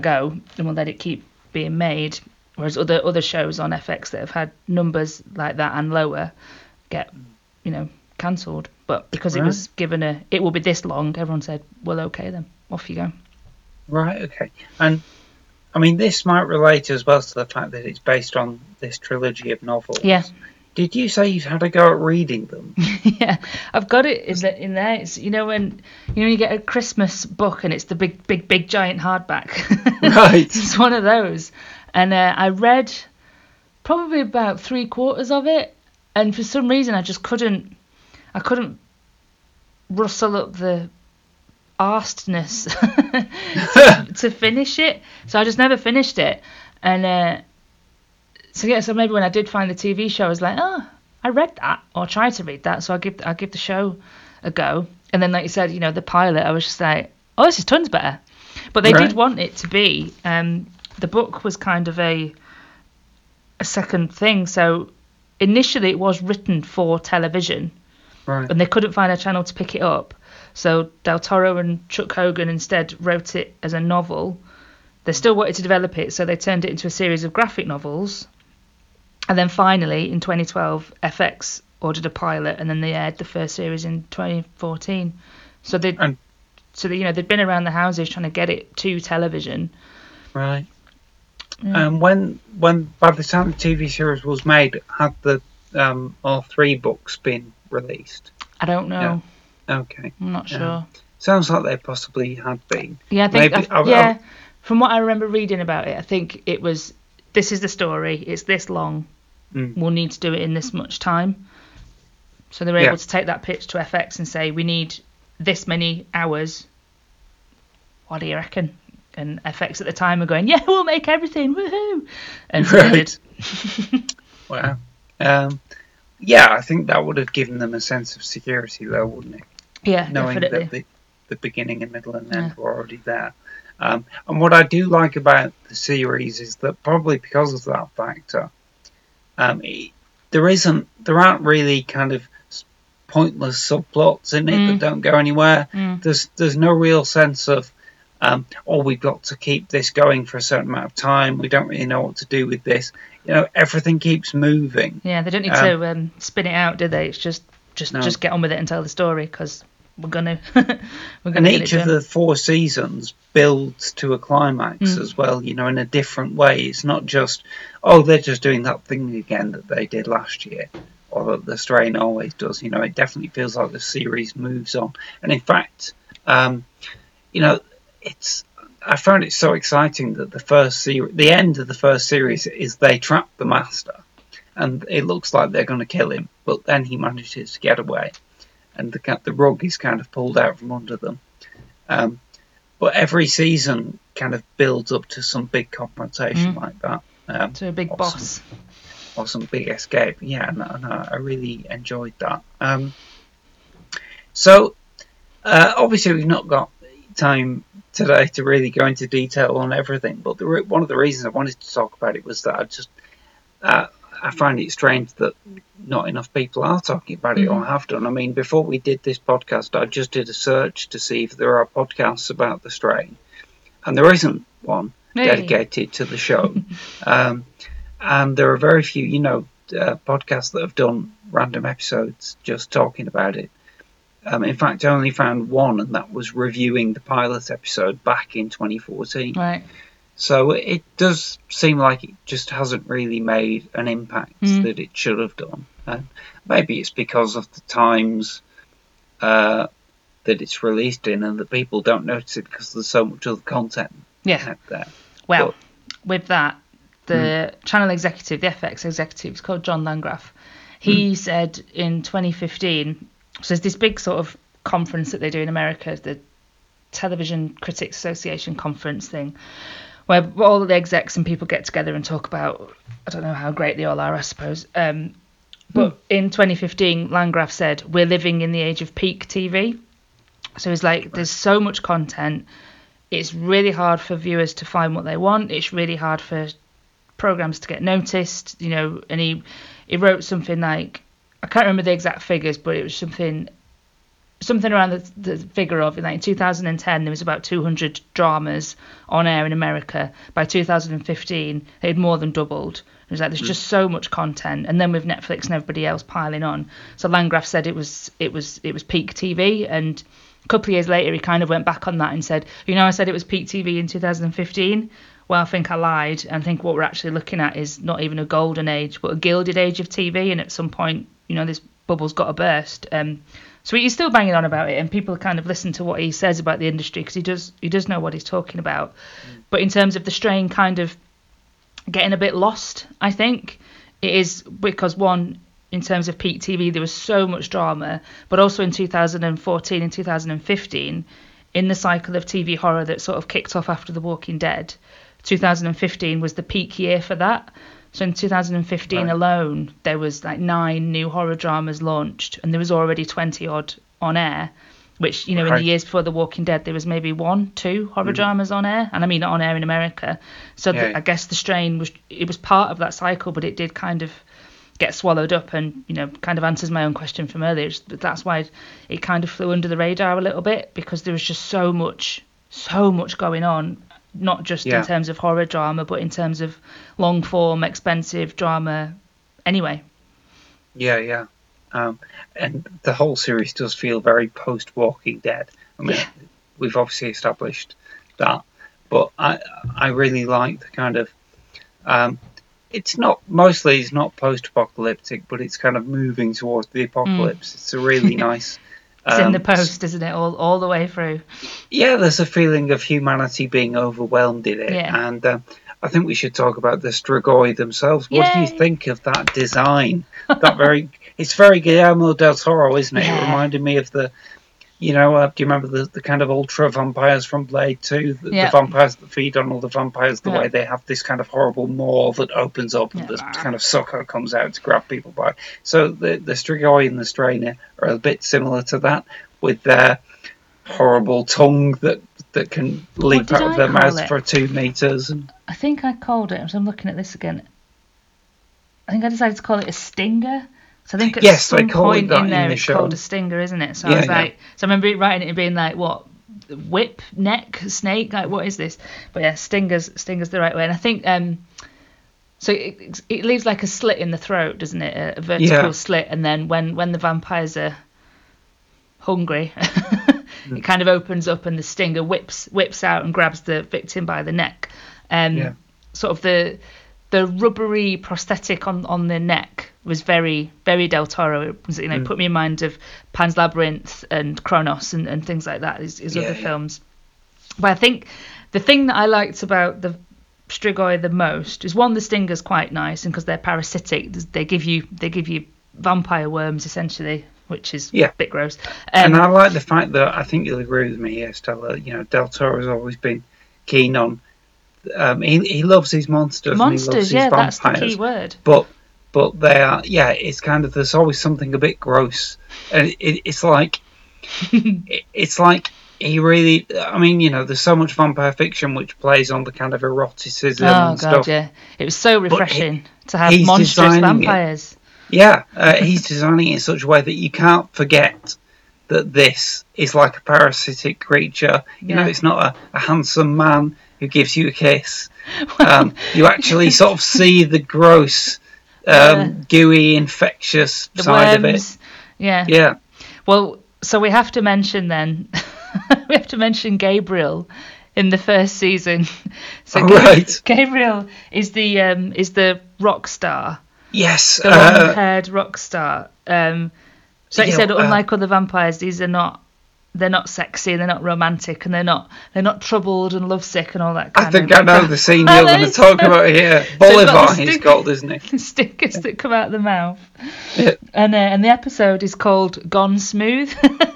go, and we'll let it keep being made. Whereas other shows on FX that have had numbers like that and lower get, you know, cancelled. But because it was given it will be this long, everyone said, well, okay then, off you go. Right, okay. And, I mean, this might relate as well to the fact that it's based on this trilogy of novels. Yeah. Did you say you had a go at reading them? Yeah, I've got it in there. It's, when you get a Christmas book and it's the big, big, big giant hardback. Right. It's one of those. And I read probably about 3/4 of it. And for some reason, I just couldn't rustle up the... arsedness to finish it, so I just never finished it. And so maybe when I did find the TV show, I was like, I read that, or tried to read that, so I'll give the show a go. And then, like you said, you know, the pilot, I was just like, oh, this is tons better. But they did want it to be. The book was kind of a second thing. So initially it was written for television. Right. And they couldn't find a channel to pick it up. So Del Toro and Chuck Hogan instead wrote it as a novel. They still wanted to develop it, so they turned it into a series of graphic novels. And then finally, in 2012, FX ordered a pilot, and then they aired the first series in 2014. So they, they'd been around the houses trying to get it to television. Right. Yeah. When by the time the TV series was made, had the R3 books been released? I don't know. Yeah. Okay. I'm not sure. Sounds like they possibly had been. Yeah, I think. From what I remember reading about it, I think it was, this is the story, it's this long, we'll need to do it in this much time. So they were able to take that pitch to FX and say, we need this many hours, what do you reckon? And FX at the time were going, yeah, we'll make everything, woohoo! And so they did. Wow. I think that would have given them a sense of security though, wouldn't it? Yeah, knowing definitely. That the beginning and middle and end were already there. And what I do like about the series is that probably because of that factor, there aren't really kind of pointless subplots in it that don't go anywhere. There's no real sense of, we've got to keep this going for a certain amount of time. We don't really know what to do with this. You know, everything keeps moving. Yeah, they don't need to spin it out, do they? It's just get on with it and tell the story because... We're gonna. And each of the four seasons builds to a climax as well, you know, in a different way. It's not just, they're just doing that thing again that they did last year, or that The Strain always does. You know, it definitely feels like the series moves on. And in fact, I found it so exciting that the end of the first series is they trap the master, and it looks like they're going to kill him, but then he manages to get away. And the rug is kind of pulled out from under them. But every season kind of builds up to some big confrontation like that. To a big boss. Or some big escape. Yeah, no, I really enjoyed that. Obviously we've not got time today to really go into detail on everything. But one of the reasons I wanted to talk about it was that I find it strange that not enough people are talking about it or have done. I mean, before we did this podcast, I just did a search to see if there are podcasts about The Strain. And there isn't one dedicated to the show. And there are very few, podcasts that have done random episodes just talking about it. In fact, I only found one, and that was reviewing the pilot episode back in 2014. Right. So it does seem like it just hasn't really made an impact that it should have done. And maybe it's because of the times that it's released in and that people don't notice it because there's so much other content out there. Well, with that, the channel executive, the FX executive, it's called John Landgraf. He said in 2015, so there's this big sort of conference that they do in America, the Television Critics Association conference thing, where all the execs and people get together and talk about, I don't know how great they all are, I suppose. But in 2015, Landgraf said, we're living in the age of peak TV. So he's like, there's so much content. It's really hard for viewers to find what they want. It's really hard for programs to get noticed, you know. And he wrote something like, I can't remember the exact figures, but it was something around the figure of, like, in 2010 there was about 200 dramas on air in America. By 2015 they had more than doubled. It was like there's just so much content, and then with Netflix and everybody else piling on. So Landgraf said it was peak TV, and a couple of years later he kind of went back on that and said, you know, I said it was peak TV in 2015. Well, I think I lied, and I think what we're actually looking at is not even a golden age but a gilded age of TV, and at some point, you know, this bubble's got to burst. So he's still banging on about it, and people kind of listen to what he says about the industry because he does know what he's talking about. But in terms of The Strain kind of getting a bit lost, I think, it is because, one, in terms of peak TV, there was so much drama, but also in 2014 and 2015, in the cycle of TV horror that sort of kicked off after The Walking Dead, 2015 was the peak year for that. So in 2015 alone, there was like 9 new horror dramas launched, and there was already 20 odd on air. which, you know, in the years before The Walking Dead, there was maybe 1-2 horror dramas on air, and I mean on air in America. So I guess The Strain was, it was part of that cycle, but it did kind of get swallowed up, and, you know, kind of answers my own question from earlier. That's why it kind of flew under the radar a little bit, because there was just so much going on, not just in terms of horror drama, but in terms of long form, expensive drama anyway. Yeah. And the whole series does feel very post-Walking Dead. I mean, we've obviously established that, but I really like the kind of, it's not post-apocalyptic, but it's kind of moving towards the apocalypse. It's a really nice. It's in the post, isn't it? All the way through. Yeah, there's a feeling of humanity being overwhelmed in it, and I think we should talk about the Strigoi themselves. What do you think of that design? It's very Guillermo del Toro, isn't it? Yeah. It reminded me of the, you know, do you remember the kind of ultra vampires from Blade 2? The vampires that feed on all the vampires, the way they have this kind of horrible maw that opens up and this kind of sucker comes out to grab people by. So the Strigoi and the Strain are a bit similar to that, with their horrible tongue that can leap out of their mouths for 2 meters. And I think I called it, I'm looking at this again, I think I decided to call it a stinger. So I think at some point in there it's called a stinger, isn't it? So I was like, so I remember writing it and being like, what, whip, neck, snake, like what is this? But yeah, stinger's the right way. And I think, so it leaves like a slit in the throat, doesn't it? A vertical slit. And then when the vampires are hungry, it kind of opens up and the stinger whips out and grabs the victim by the neck. Sort of the rubbery prosthetic on the neck was very, very Del Toro. It was, you know, put me in mind of Pan's Labyrinth and Kronos and things like that, his other films. But I think the thing that I liked about the Strigoi the most is, one, the stinger's quite nice, and because they're parasitic, they give you vampire worms essentially, which is a bit gross. And I like the fact that, I think you'll agree with me here, Stella, you know, Del Toro's always been keen on, he loves his monsters, and he loves his vampires. That's the key word. But they are, it's kind of, there's always something a bit gross, and it's like he really, I mean, you know, there's so much vampire fiction which plays on the kind of eroticism and stuff. It was so refreshing to have monstrous vampires. He's designing it in such a way that you can't forget that this is like a parasitic creature. You know, it's not a handsome man who gives you a kiss. You actually sort of see the gross, gooey, infectious side worms of it. Yeah. Well, so we have to mention then, Gabriel in the first season. So Gabriel is the rock star. Yes, the long-haired rock star. So like you said, unlike other vampires, these are not. They're not sexy. They're not romantic, and they're not troubled and lovesick and all that. I know the scene you're going to talk about here. Bolivar, he's called, isn't he? The stickers that come out of the mouth. Yeah. And the episode is called "Gone Smooth." That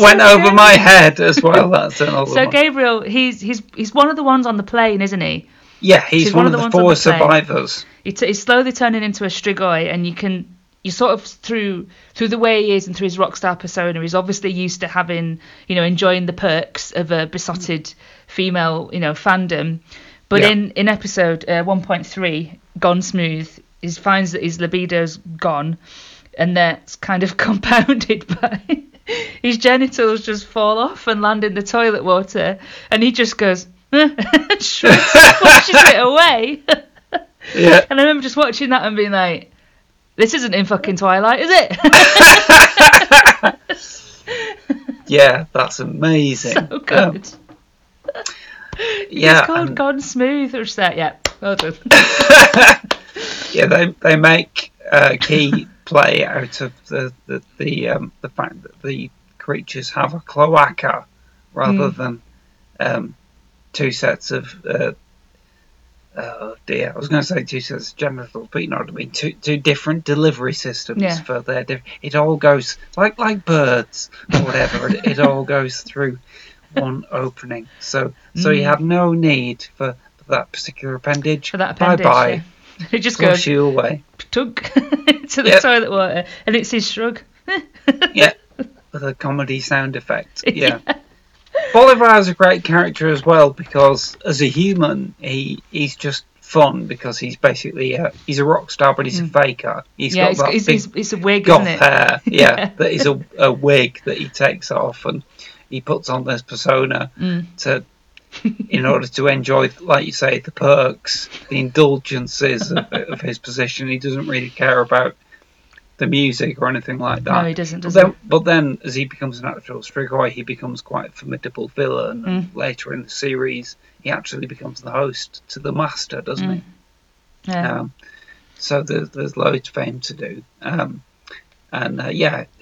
went over my head as well. That's another. So Gabriel, he's one of the ones on the plane, isn't he? Yeah, he's one of the four survivors. He's slowly turning into a Strigoi, and you sort of through the way he is and through his rock star persona, he's obviously used to having, you know, enjoying the perks of a besotted female, you know, fandom. But in episode 1.3, Gone Smooth, he finds that his libido's gone, and that's kind of compounded by his genitals just fall off and land in the toilet water, and he just goes. And pushes it away. And I remember just watching that and being like, this isn't in fucking Twilight, is it? That's amazing. So good. It's called Gone Smooth or set. Well done. They make key play out of the fact that the creatures have a cloaca rather than two sets of I was going to say two sets of genitals, but you know what I mean. Two different delivery systems for their. It all goes like birds or whatever. it all goes through one opening. So you have no need for that particular appendage. Bye bye. It just goes you away. Tunk. to the toilet water, and it's his shrug. Yeah, with a comedy sound effect. Yeah. Bolivar is a great character as well, because as a human, he's just fun, because he's basically he's a rock star, but he's a faker. He's got a wig, goth isn't it? Hair. Yeah, yeah. That is a wig that he takes off, and he puts on this persona in order to enjoy, like you say, the perks, the indulgences of his position. He doesn't really care about the music or anything like that. No, he doesn't. But then as he becomes an actual strigoi, he becomes quite a formidable villain. And later in the series, he actually becomes the host to The Master, doesn't he? Yeah. So there's loads of fame to do.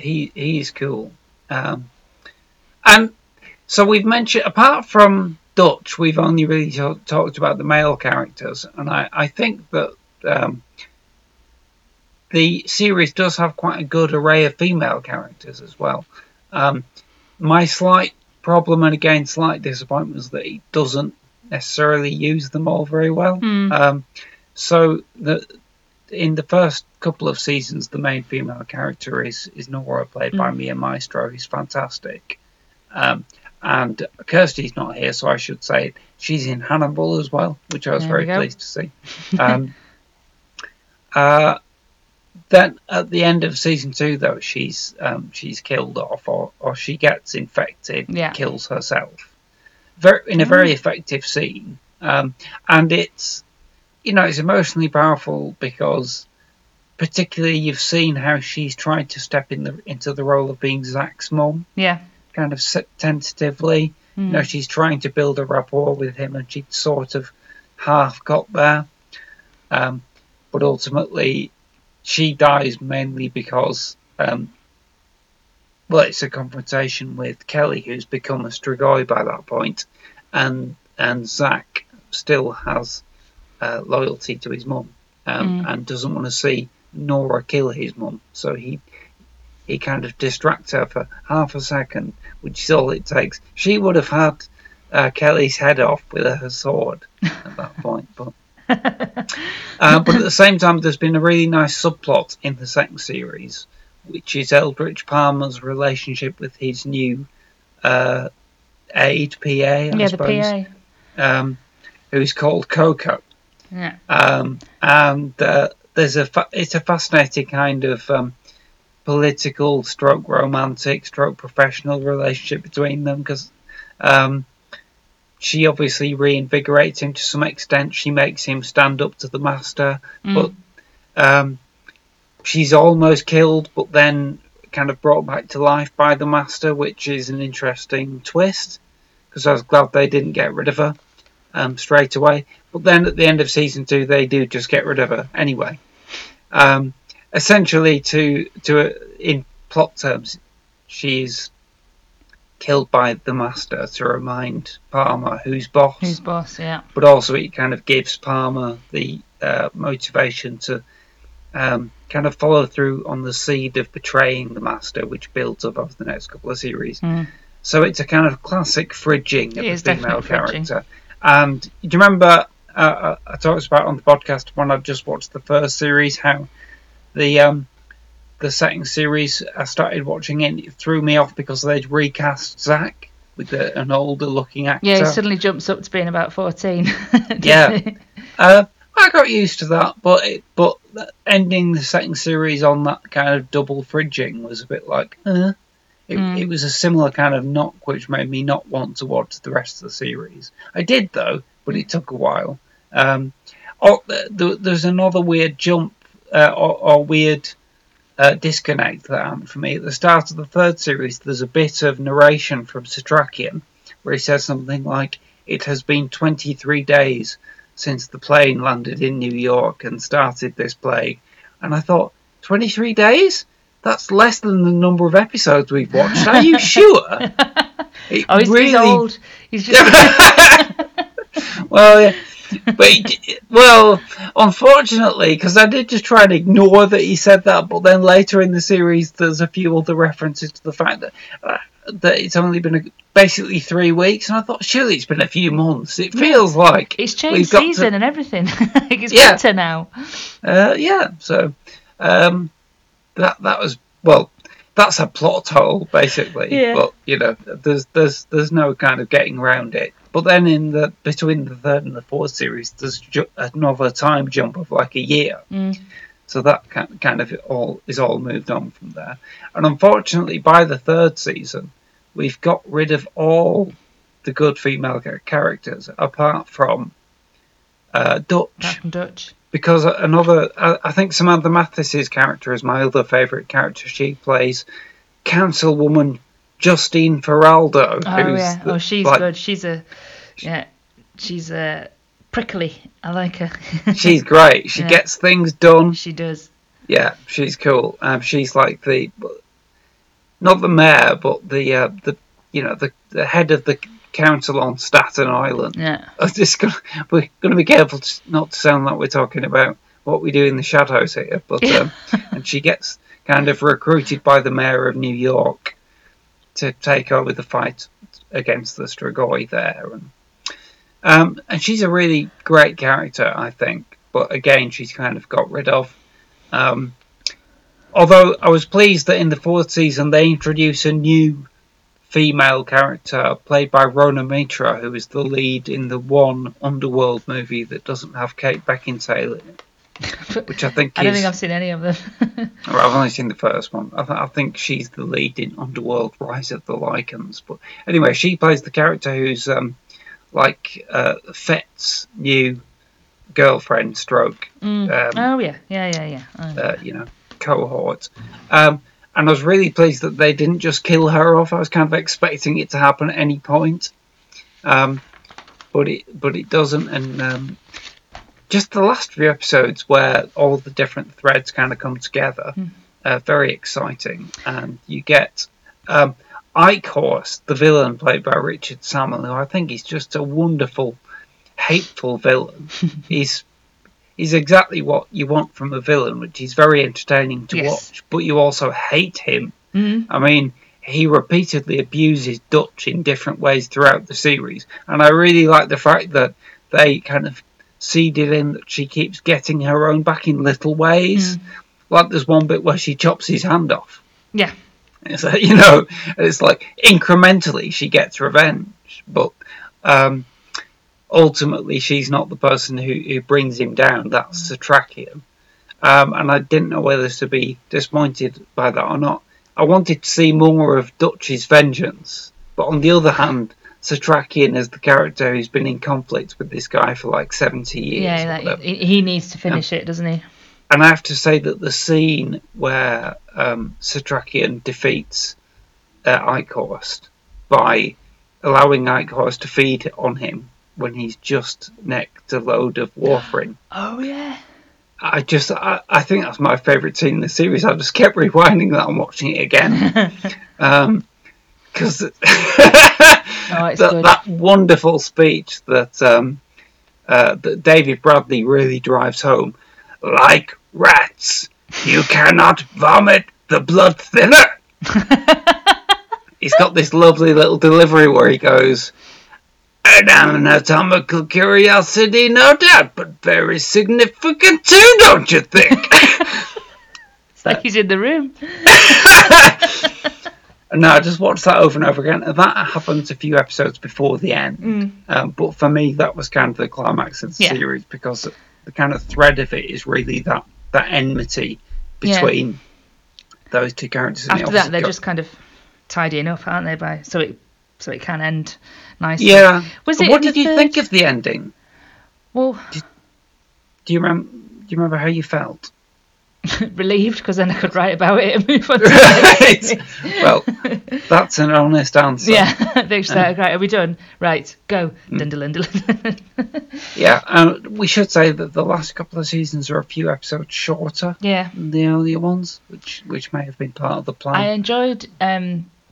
He's cool. And so we've mentioned, apart from Dutch, we've only really talked about the male characters, and I think that the series does have quite a good array of female characters as well. My slight problem, and again slight disappointment, was that it doesn't necessarily use them all very well. So in the first couple of seasons, the main female character is Nora, played by Mia Maestro, who's fantastic. And Kirsty's not here, so I should say she's in Hannibal as well, which I was very pleased to see. Then at the end of season 2, though, she's killed off, or she gets infected, kills herself, in a very effective scene, and it's emotionally powerful, because particularly you've seen how she's tried to step into the role of being Zach's mom, kind of tentatively. You know, she's trying to build a rapport with him, and she sort of half got there, but ultimately she dies mainly because, it's a confrontation with Kelly, who's become a Strigoi by that point, and Zach still has loyalty to his mum, and doesn't want to see Nora kill his mum, so he kind of distracts her for half a second, which is all it takes. She would have had Kelly's head off with her sword at that point, but. But at the same time, there's been a really nice subplot in the second series, which is Eldritch Palmer's relationship with his new aide, PA, I suppose. PA. Who's called Coco. Yeah. And there's it's a fascinating kind of political, stroke romantic, stroke professional relationship between them, because she obviously reinvigorates him to some extent. She makes him stand up to the Master, but she's almost killed, but then kind of brought back to life by the Master, which is an interesting twist, because I was glad they didn't get rid of her straight away. But then at the end of season 2, they do just get rid of her anyway. Essentially, in plot terms, she's killed by the Master to remind Palmer who's boss. Who's boss, yeah. But also it kind of gives Palmer the motivation to kind of follow through on the seed of betraying the Master, which builds up over the next couple of series. So it's a kind of classic fridging of the female character. And do you remember I talked about on the podcast when I just watched the first series, how the second series, I started watching it, and it threw me off because they'd recast Zach with an older looking actor. Yeah, he suddenly jumps up to being about 14. Yeah. I got used to that, but ending the second series on that kind of double fridging was a bit like, It was a similar kind of knock, which made me not want to watch the rest of the series. I did, though, but it took a while. There's another weird jump, or weird disconnect that happened for me at the start of the third series. There's a bit of narration from Satrakian where he says something like, "It has been 23 days since the plane landed in New York and started this plague," and I thought, 23 days? That's less than the number of episodes we've watched. Are you sure? He's really old. He's just well, yeah. But unfortunately, because I did just try and ignore that he said that, but then later in the series, there's a few other references to the fact that it's only been basically 3 weeks, and I thought, surely it's been a few months. It feels like it's changed season and everything. It's better now. So that was, well, that's a plot hole basically. Yeah. But you know, there's no kind of getting around it. But then in the between the third and the fourth series, there's another time jump of like a year. Mm. So that kind of all moved on from there. And unfortunately, by the third season, we've got rid of all the good female characters apart from Dutch. Because I think Samantha Mathis's character is my other favourite character. She plays Councilwoman Justine Feraldo. She's good. She's prickly. I like her. She's great. She gets things done. She does. Yeah, she's cool. She's like not the mayor, but the head of the council on Staten Island. Yeah. We're going to be careful not to sound like we're talking about What We Do in the Shadows here, but and she gets kind of recruited by the mayor of New York to take over the fight against the Strigoi there, and she's a really great character, I think, but again she's kind of got rid of. Although I was pleased that in the fourth season they introduce a new female character played by Rona Mitra, who is the lead in the one Underworld movie that doesn't have Kate Beckinsale in it, which I think I don't think I've seen any of them. I've only seen the first one. I think she's the lead in Underworld Rise of the Lycans. But anyway, she plays the character who's Fett's new girlfriend stroke. Cohort. And I was really pleased that they didn't just kill her off. I was kind of expecting it to happen at any point, but it doesn't. And just the last few episodes where all the different threads kind of come together, very exciting. And you get Ike Horst, the villain played by Richard Sammel, who I think is just a wonderful, hateful villain. He's exactly what you want from a villain, which is very entertaining to watch, but you also hate him. Mm-hmm. I mean, he repeatedly abuses Dutch in different ways throughout the series, and I really like the fact that they kind of seeded in that she keeps getting her own back in little ways. Mm. Like there's one bit where she chops his hand off. Yeah. It's like, it's like incrementally she gets revenge, but... ultimately, she's not the person who brings him down. That's Satrakian. And I didn't know whether to be disappointed by that or not. I wanted to see more of Dutch's vengeance. But on the other hand, Satrakian is the character who's been in conflict with this guy for like 70 years. Yeah, he needs to finish it, doesn't he? And I have to say that the scene where Satrakian defeats Ike Horst by allowing Ike Horst to feed on him when he's just necked a load of warfarin. Oh, yeah. I think that's my favourite scene in the series. I just kept rewinding that and watching it again. Because that wonderful speech that David Bradley really drives home. Like rats, you cannot vomit the blood thinner. He's got this lovely little delivery where he goes... an anatomical curiosity, no doubt, but very significant too, don't you think? It's like he's in the room. No, I just watched that over and over again. That happens a few episodes before the end. But for me, that was kind of the climax of the series, because the kind of thread of it is really that enmity between those two characters. After that, they're just kind of tidying up, aren't they? So it can end nicely. Yeah. What did you think of the ending? Well, do you remember how you felt? Relieved, because then I could write about it and move on. Right. Well, that's an honest answer. Yeah. They said, "Right, are we done? Right, go." Yeah, and we should say that the last couple of seasons are a few episodes shorter. Yeah. Than the earlier ones, which may have been part of the plan. I enjoyed.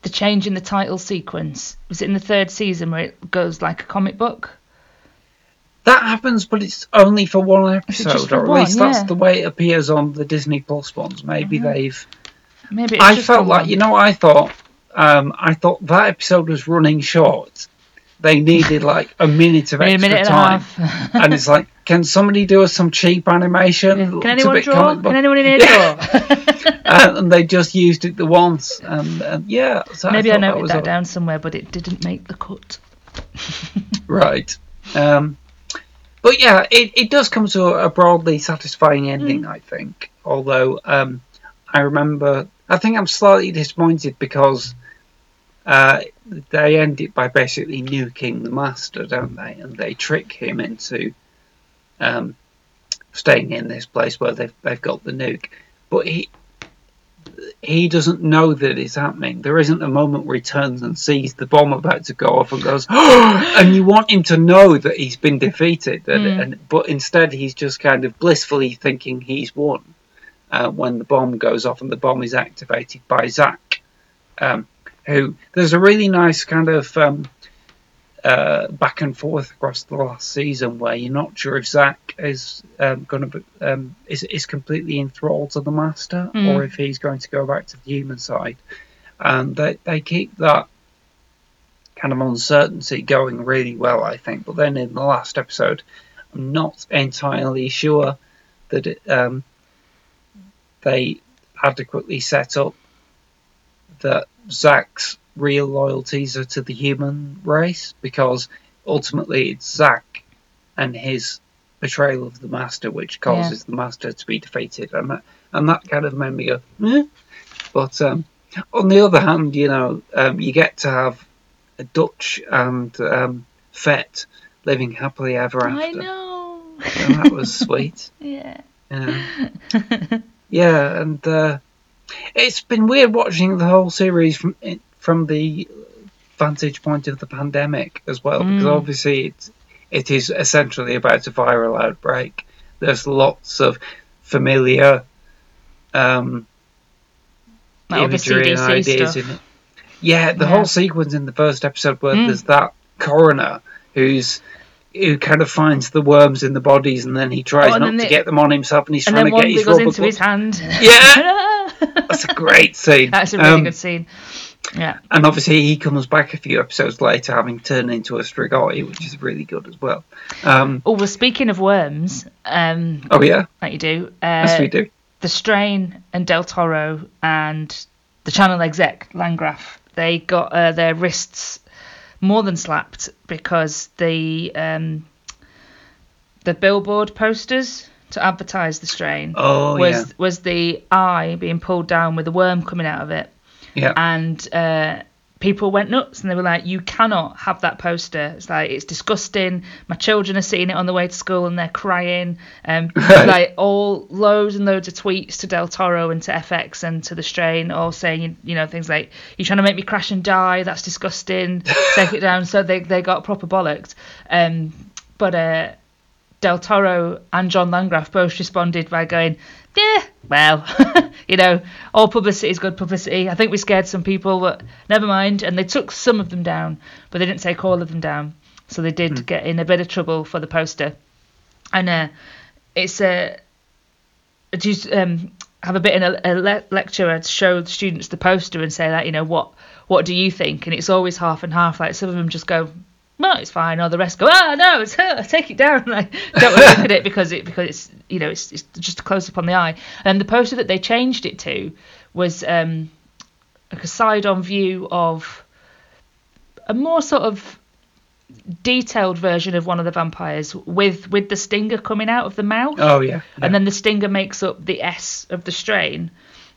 The change in the title sequence. Was it in the third season where it goes like a comic book? That happens, but it's only for one episode, or at least that's the way it appears on the Disney Plus ones. I felt like, I thought that episode was running short, they needed like a minute of extra time. And it's like, can somebody do us some cheap animation? Yeah. Can anyone draw? Can anyone in here draw? And they just used it the once. And yeah. So maybe I noted that down somewhere, but it didn't make the cut. Right. But yeah, it does come to a broadly satisfying ending, I think. Although I remember, I think I'm slightly disappointed because they end it by basically nuking the master, don't they? And they trick him into staying in this place where they've got the nuke. But he doesn't know that it's happening. There isn't a moment where he turns and sees the bomb about to go off and goes, oh! And you want him to know that he's been defeated. But instead he's just kind of blissfully thinking he's won when the bomb goes off, and the bomb is activated by Zach, who there's a really nice kind of back and forth across the last season where you're not sure if Zach is going to is completely enthralled to the master or if he's going to go back to the human side, and they keep that kind of uncertainty going really well, I think. But then in the last episode, I'm not entirely sure that they adequately set up that Zach's real loyalties are to the human race, because ultimately it's Zach and his betrayal of the master which causes the master to be defeated, and that kind of made me go, eh. But on the other hand, you know, you get to have Dutch and Fett living happily ever after. I know. So that was sweet. Yeah, and it's been weird watching the whole series from the vantage point of the pandemic as well, because obviously it is essentially about a viral outbreak. There's lots of familiar imagery and ideas stuff in it. Yeah, the whole sequence in the first episode where there's that coroner who kind of finds the worms in the bodies, and then he tries to get them on himself, and he's trying to get his rubber gloves into his hand. Yeah, that's a great scene. That's a really good scene. Yeah, and obviously he comes back a few episodes later, having turned into a Strigoi, which is really good as well. Well, speaking of worms, like you do, yes, we do. The Strain and Del Toro and the channel exec Landgraf, they got their wrists more than slapped because the billboard posters to advertise The Strain was the eye being pulled down with the worm coming out of it. Yeah. And people went nuts, and they were like, you cannot have that poster. It's like, it's disgusting. My children are seeing it on the way to school and they're crying. Like all loads and loads of tweets to Del Toro and to FX and to The Strain, all saying, you know, things like, you're trying to make me crash and die. That's disgusting. Take it down. So they got proper bollocked. But Del Toro and John Landgraf both responded by going, yeah, well, you know, all publicity is good publicity. I think we scared some people, but never mind. And they took some of them down, but they didn't take all of them down. So they did get in a bit of trouble for the poster. And it's have a bit in a lecture and show the students the poster and say, like, you know, what do you think? And it's always half and half. Like, some of them just go, well, it's fine. Or the rest go, oh, no, take it down. Like, don't want to look at it because it's you know, it's just a close up on the eye. And the poster that they changed it to was like a side on view of a more sort of detailed version of one of the vampires with the stinger coming out of the mouth. Oh yeah. And then the stinger makes up the S of The Strain,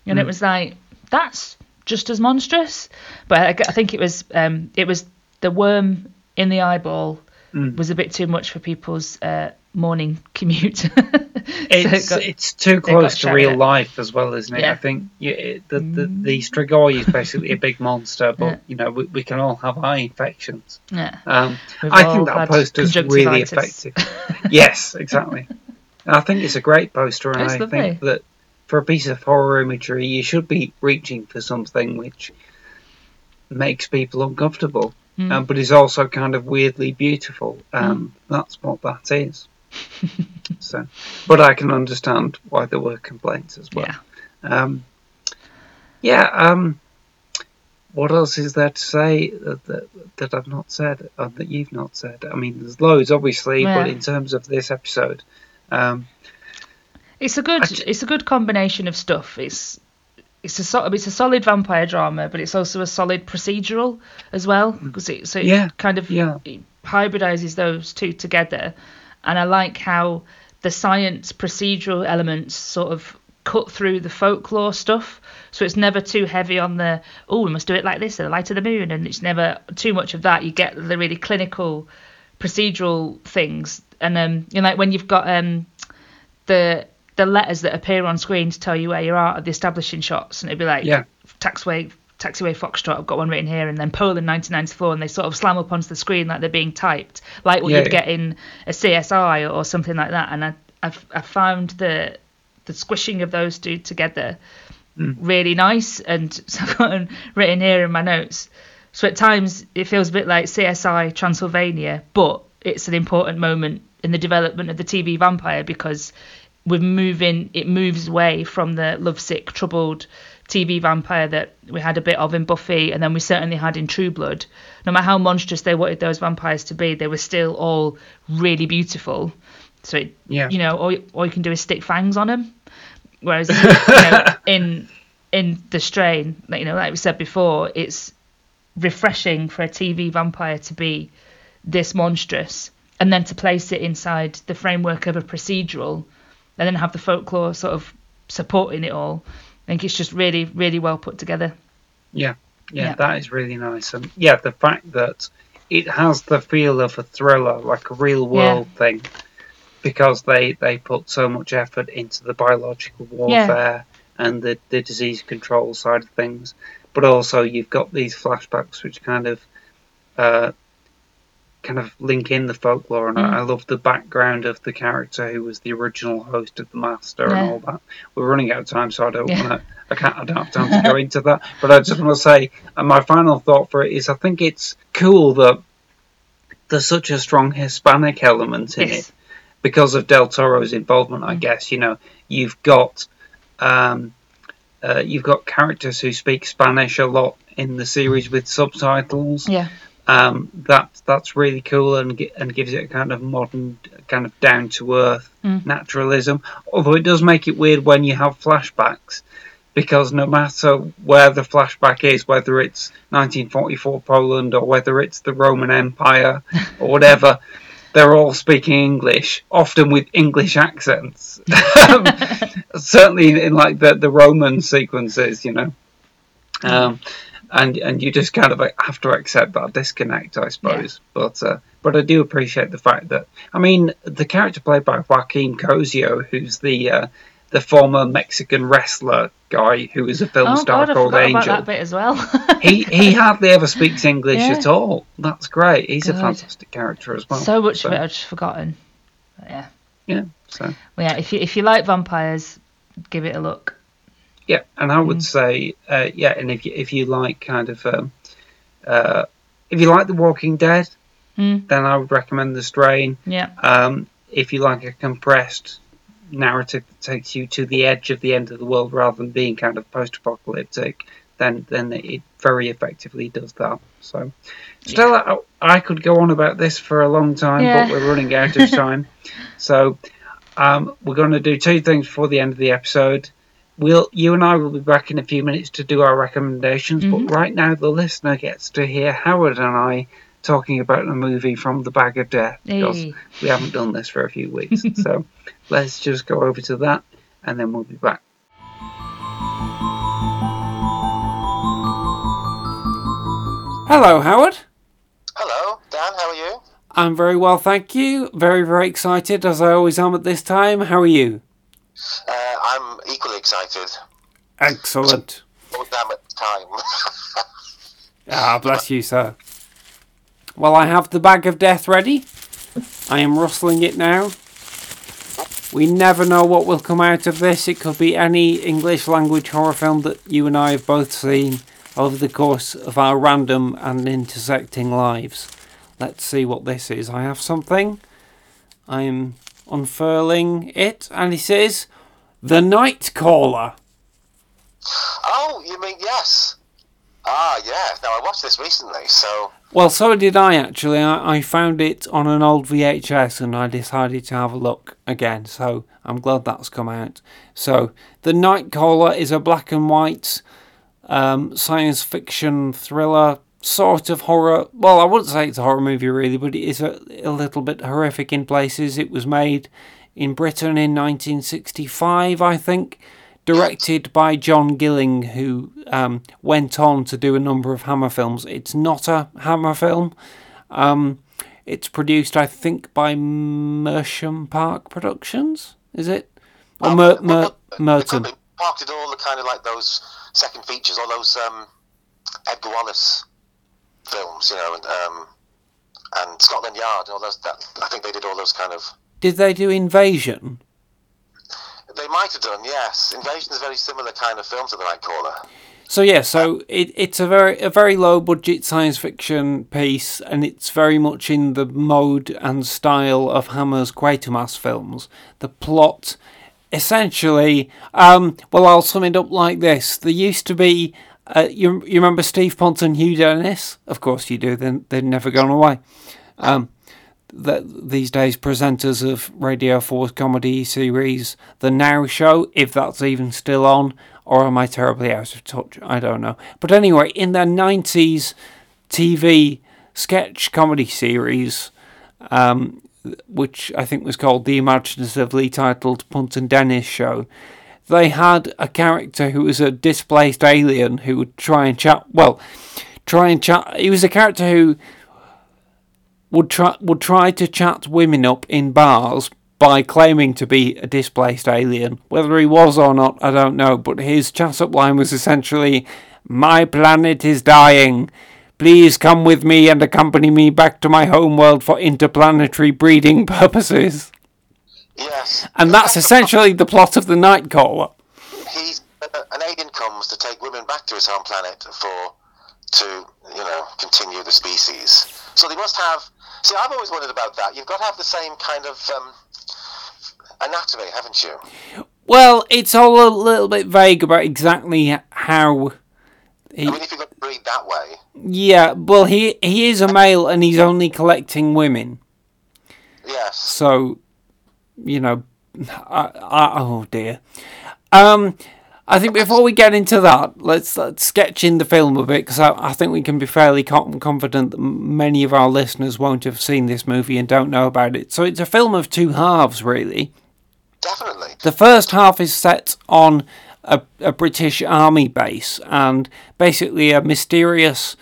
and it was like, that's just as monstrous. But I think it was the worm in the eyeball was a bit too much for people's morning commute. It's too close to real life as well, isn't it? Yeah. I think the Strigoi is basically a big monster, but you know, we can all have eye infections. Yeah. I think that poster is really effective. Yes, exactly. I think it's a great poster, and I think that for a piece of horror imagery, you should be reaching for something which makes people uncomfortable. But it's also kind of weirdly beautiful. That's what that is. So, but I can understand why there were complaints as well. Yeah. What else is there to say that I've not said, or that you've not said? I mean, there's loads, obviously, yeah. But in terms of this episode, it's a good combination of stuff. It's a solid vampire drama, but it's also a solid procedural as well, because it hybridizes those two together. And I like how the science procedural elements sort of cut through the folklore stuff, so it's never too heavy on the we must do it like this in the light of the moon, and it's never too much of that. You get the really clinical procedural things, and like when you've got the letters that appear on screen to tell you where you are at the establishing shots, and it'd be like taxiway Foxtrot, I've got one written here, and then Poland 1994, and they sort of slam up onto the screen like they're being typed, like what you'd get in a CSI or something like that. And I found the squishing of those two together really nice, and so I've got them written here in my notes. So at times it feels a bit like CSI Transylvania, but it's an important moment in the development of the TV vampire, because it moves away from the lovesick, troubled TV vampire that we had a bit of in Buffy, and then we certainly had in True Blood. No matter how monstrous they wanted those vampires to be, they were still all really beautiful. So all you can do is stick fangs on them. Whereas in The Strain, like we said before, it's refreshing for a TV vampire to be this monstrous, and then to place it inside the framework of a procedural, and then have the folklore sort of supporting it all. I think it's just really, really well put together. Yeah, that is really nice. And yeah, the fact that it has the feel of a thriller, like a real world thing, because they put so much effort into the biological warfare and the disease control side of things. But also you've got these flashbacks which kind of link in the folklore, and I love the background of the character who was the original host of The Master and all that. We're running out of time, so I don't have time to go into that. But I just want to say, and my final thought for it is, I think it's cool that there's such a strong Hispanic element in it, because of Del Toro's involvement, I guess. You've got characters who speak Spanish a lot in the series with subtitles. Yeah. That's really cool, and gives it a kind of modern, kind of down-to-earth naturalism. Although it does make it weird when you have flashbacks, because no matter where the flashback is, whether it's 1944 Poland or whether it's the Roman Empire or whatever, they're all speaking English, often with English accents. Certainly in like the Roman sequences, And you just kind of have to accept that disconnect, I suppose. Yeah. But I do appreciate the fact that, I mean, the character played by Joaquin Cosio, who's the former Mexican wrestler guy who was a film star called Angel. I forgot about that bit as well. he hardly ever speaks English at all. That's great. He's a fantastic character as well. So much of it I've just forgotten. But yeah. Yeah. So. Well, yeah. If you like vampires, give it a look. Yeah, and I would say, and if you like kind of, if you like The Walking Dead, then I would recommend The Strain. Yeah. If you like a compressed narrative that takes you to the edge of the end of the world rather than being kind of post-apocalyptic, then it very effectively does that. So, Stella, I could go on about this for a long time, but we're running out of time. So, we're going to do two things before the end of the episode. You and I will be back in a few minutes to do our recommendations, but right now the listener gets to hear Howard and I talking about a movie from the bag of death, because we haven't done this for a few weeks. So let's just go over to that, and then we'll be back. Hello, Howard. Hello, Dan, how are you? I'm very well, thank you. Very, very excited, as I always am at this time. How are you? I'm equally excited. Excellent. Oh, damn it, time. Bless you, sir. Well, I have the bag of death ready. I am rustling it now. We never know what will come out of this. It could be any English language horror film that you and I have both seen over the course of our random and intersecting lives. Let's see what this is. I have something. I am unfurling it, and it says The Night Caller. Oh, you mean yes. Ah, yeah. No, I watched this recently, so... Well, so did I, actually. I found it on an old VHS and I decided to have a look again, so I'm glad that's come out. So, The Night Caller is a black and white science fiction thriller, sort of horror. Well, I wouldn't say it's a horror movie, really, but it is a little bit horrific in places. It was made in Britain in 1965, I think. Directed by John Gilling, who went on to do a number of Hammer films. It's not a Hammer film. It's produced, I think, by Mersham Park Productions, is it? Or Merton. Park did all the kind of like those second features, all those Edgar Wallace films, you know, and Scotland Yard and all those. I think they did all those kind of... Did they do Invasion? They might have done, yes. Invasion is a very similar kind of film to The Night Caller. So yeah, so it's a very low budget science fiction piece, and it's very much in the mode and style of Hammer's Quatermass films. The plot, essentially, I'll sum it up like this: there used to be, you remember Steve Ponton and Hugh Dennis? Of course you do. They've never gone away. That these days presenters of Radio 4's comedy series The Now Show, if that's even still on, or am I terribly out of touch? I don't know. But anyway, in their 90s TV sketch comedy series, which I think was called the imaginatively titled Punt and Dennis Show, they had a character who was a displaced alien who would try and chat. He was a character who would try to chat women up in bars by claiming to be a displaced alien. Whether he was or not, I don't know, but his chat-up line was essentially, "My planet is dying. Please come with me and accompany me back to my homeworld for interplanetary breeding purposes." Yes. And that's essentially the plot of The Night Caller. An alien comes to take women back to his home planet to continue the species. So they must have... See, I've always wondered about that. You've got to have the same kind of anatomy, haven't you? Well, it's all a little bit vague about exactly how... if you got to breed that way... Yeah, well, he is a male and he's only collecting women. Yes. So, you know... oh, dear. I think before we get into that, let's sketch in the film a bit, because I think we can be fairly confident that many of our listeners won't have seen this movie and don't know about it. So it's a film of two halves, really. Definitely. The first half is set on a British army base, and basically a mysterious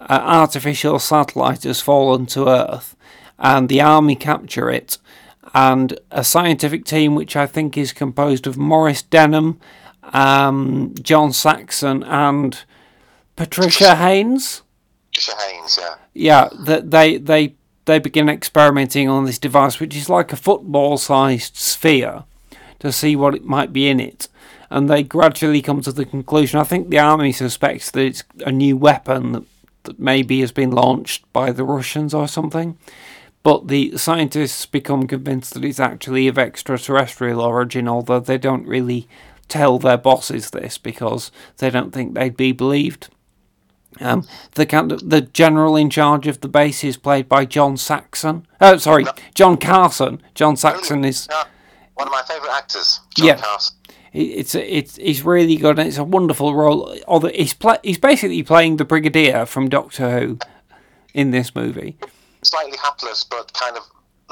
artificial satellite has fallen to Earth, and the army capture it, and a scientific team, which I think is composed of Maurice Denham, John Saxon and Patricia Haynes. Patricia Haynes, yeah. Yeah, they begin experimenting on this device, which is like a football-sized sphere, to see what it might be in it. And they gradually come to the conclusion, I think the army suspects that it's a new weapon that maybe has been launched by the Russians or something. But the scientists become convinced that it's actually of extraterrestrial origin, although they don't really... tell their bosses this because they don't think they'd be believed. The general in charge of the base is played by John Carson. John Saxon is one of my favourite actors. John Carson. He's really good, and it's a wonderful role. Although he's basically playing the Brigadier from Doctor Who in this movie. Slightly hapless, but kind of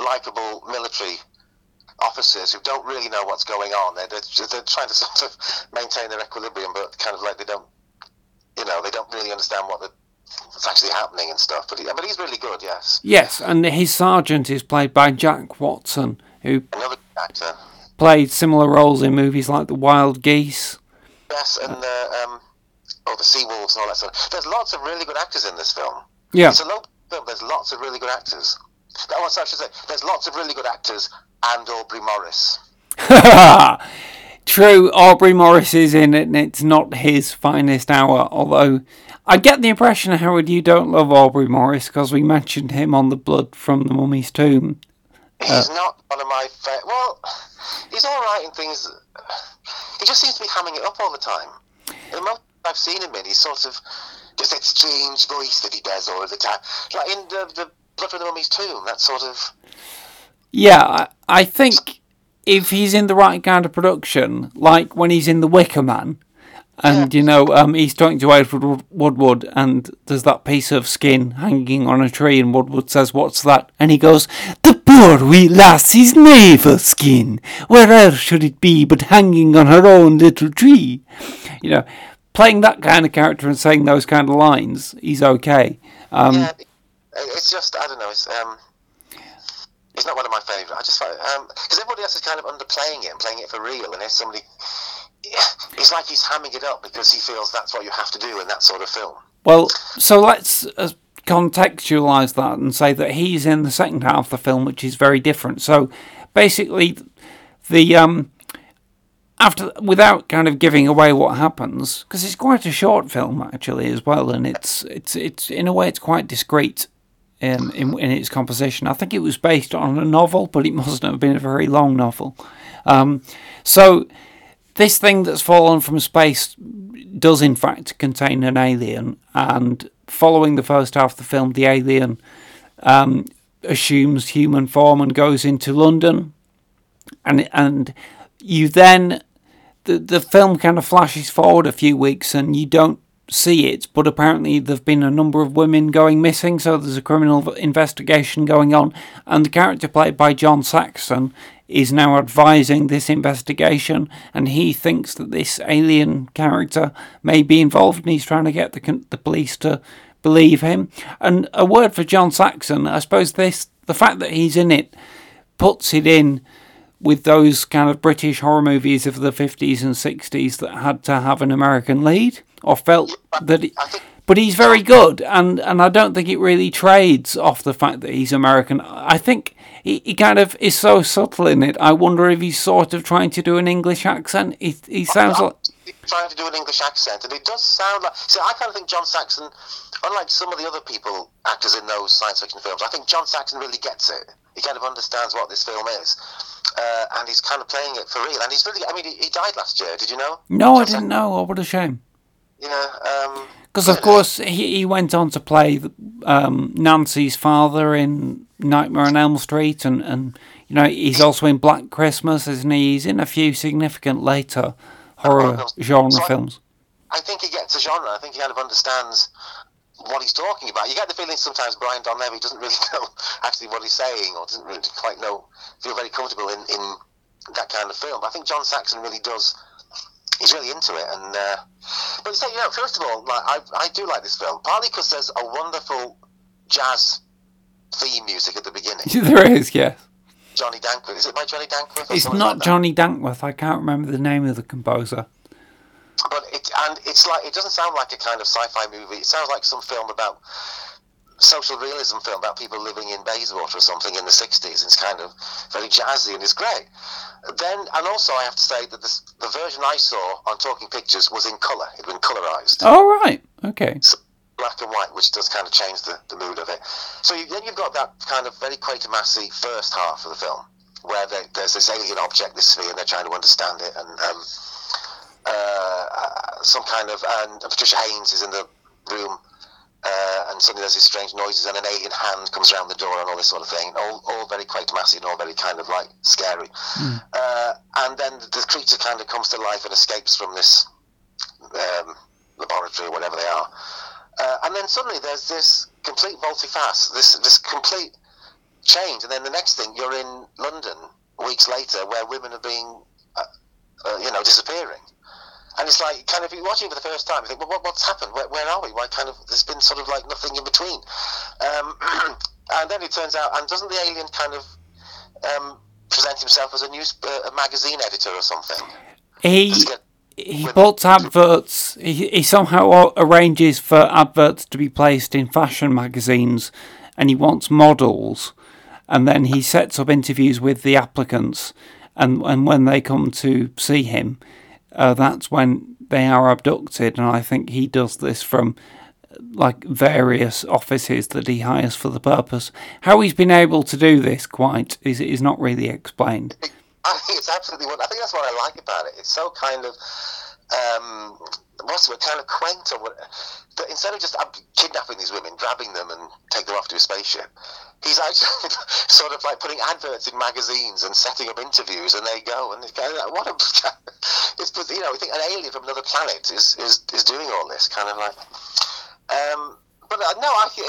likeable military officers who don't really know what's going on. They're trying to sort of maintain their equilibrium, but kind of like they don't really understand what's actually happening and stuff. But he's really good, yes. Yes, and his sergeant is played by Jack Watson, who another actor played similar roles in movies like The Wild Geese. Yes, and the Sea Wolves and all that stuff. There's lots of really good actors in this film. Yeah, it's a low film. There's lots of really good actors. That was I should say. There's lots of really good actors. And Aubrey Morris. True, Aubrey Morris is in it, and it's not his finest hour, although I get the impression, Howard, you don't love Aubrey Morris, because we mentioned him on The Blood from the Mummy's Tomb. He's not one of my favourite... Well, he's all right in things... He just seems to be hamming it up all the time. The most I've seen him in, he's sort of... this strange voice that he does all the time, like in the Blood from the Mummy's Tomb, that sort of. Yeah, I think if he's in the right kind of production, like when he's in The Wicker Man, and you know he's talking to Edward Woodward, and there's that piece of skin hanging on a tree, and Woodward says, "What's that?" And he goes, "The poor wee lassie's navel skin. Where else should it be but hanging on her own little tree?" You know, playing that kind of character and saying those kind of lines, he's okay. Yeah, it's just I don't know. It's not one of my favourite. I just find because everybody else is kind of underplaying it and playing it for real, and there's somebody. Yeah, it's like he's hamming it up because he feels that's what you have to do in that sort of film. Well, so let's contextualise that and say that he's in the second half of the film, which is very different. So basically, the after without kind of giving away what happens, because it's quite a short film actually as well, and it's in a way it's quite discreet in its composition. I think it was based on a novel, but it mustn't have been a very long novel. So. This thing that's fallen from space does in fact contain an alien, and following the first half of the film, the alien assumes human form and goes into London, and you then the film kind of flashes forward a few weeks and you don't see it, but apparently there've been a number of women going missing, so there's a criminal investigation going on, and the character played by John Saxon is now advising this investigation, and he thinks that this alien character may be involved, and he's trying to get the police to believe him. And a word for John Saxon, I suppose the fact that he's in it puts it in with those kind of British horror movies of the 50s and 60s that had to have an American lead, or felt that... But he's very good, and I don't think it really trades off the fact that he's American. I think he kind of is so subtle in it, I wonder if he's sort of trying to do an English accent. He sounds like... trying to do an English accent, and it does sound like... See, I kind of think John Saxon, unlike some of the other people, actors in those science fiction films, I think John Saxon really gets it. He kind of understands what this film is, and he's kind of playing it for real. And he's really... I mean, he died last year, did you know? No, I didn't know. Oh, what a shame. You know, because, of course, he went on to play Nancy's father in Nightmare on Elm Street, and you know, he's also in Black Christmas, isn't he? He's in a few significant later horror genre films. I think he gets a genre. I think he kind of understands what he's talking about. You get the feeling sometimes Brian Donlevy doesn't really know actually what he's saying, or doesn't really quite know, feel very comfortable in that kind of film. But I think John Saxon really does... He's really into it, and but so, you know, first of all, like, I do like this film partly because there's a wonderful jazz theme music at the beginning. There is, yes. Johnny Dankworth. Is it by Johnny Dankworth? It's not like Johnny Dankworth. I can't remember the name of the composer. But it's like it doesn't sound like a kind of sci-fi movie. It sounds like some film about social realism film about people living in Bayswater or something in the 60s. It's kind of very jazzy and it's great. Then, and also I have to say that the version I saw on Talking Pictures was in colour. It had been colourised. Oh, right. Okay. So black and white, which does kind of change the mood of it. So then you've got that kind of very Quatermassy first half of the film, where there's this alien object, this sphere, and they're trying to understand it, and some kind of... And Patricia Haynes is in the room, and suddenly there's these strange noises and an alien hand comes around the door and all this sort of thing, all very Quatermassy and all very kind of like scary. And then the creature kind of comes to life and escapes from this laboratory or whatever they are, and then suddenly there's this complete volte-face, this complete change, and then the next thing you're in London weeks later where women are being disappearing. And it's like, kind of, you're watching it for the first time, you think, well, what's happened? Where are we? Why kind of, there's been sort of like nothing in between. And then it turns out, and doesn't the alien kind of present himself as a magazine editor or something? He puts adverts, he somehow arranges for adverts to be placed in fashion magazines, and he wants models, and then he sets up interviews with the applicants, and when they come to see him, that's when they are abducted, and I think he does this from like various offices that he hires for the purpose. How he's been able to do this quite is not really explained. I think it's absolutely. I think that's what I like about it. It's so kind of most of them are kind of quaint, or whatever. But instead of just kidnapping these women, grabbing them and taking them off to a spaceship, he's actually sort of like putting adverts in magazines and setting up interviews, and they go, and kind of like, what a... it's, you know, we think an alien from another planet is doing all this, kind of like... But no, I think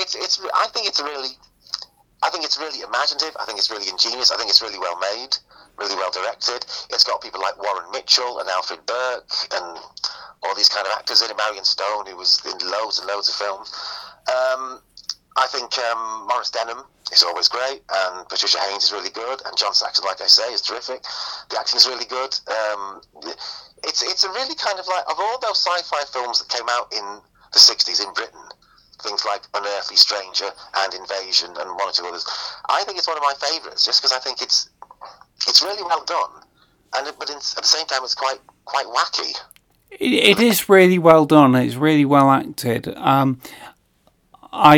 it's really imaginative. I think it's really ingenious. I think it's really well made, really well directed. It's got people like Warren Mitchell and Alfred Burke and all these kind of actors in it. Marion Stone, who was in loads and loads of films. I think Maurice Denham is always great, and Patricia Haynes is really good, and John Saxon, like I say, is terrific. The acting is really good. It's a really kind of like, of all those sci-fi films that came out in the 60s in Britain, things like Unearthly Stranger and Invasion and one or two others, I think it's one of my favourites, just because I think it's really well done, and but at the same time it's quite wacky. It is really well done. It's really well acted. I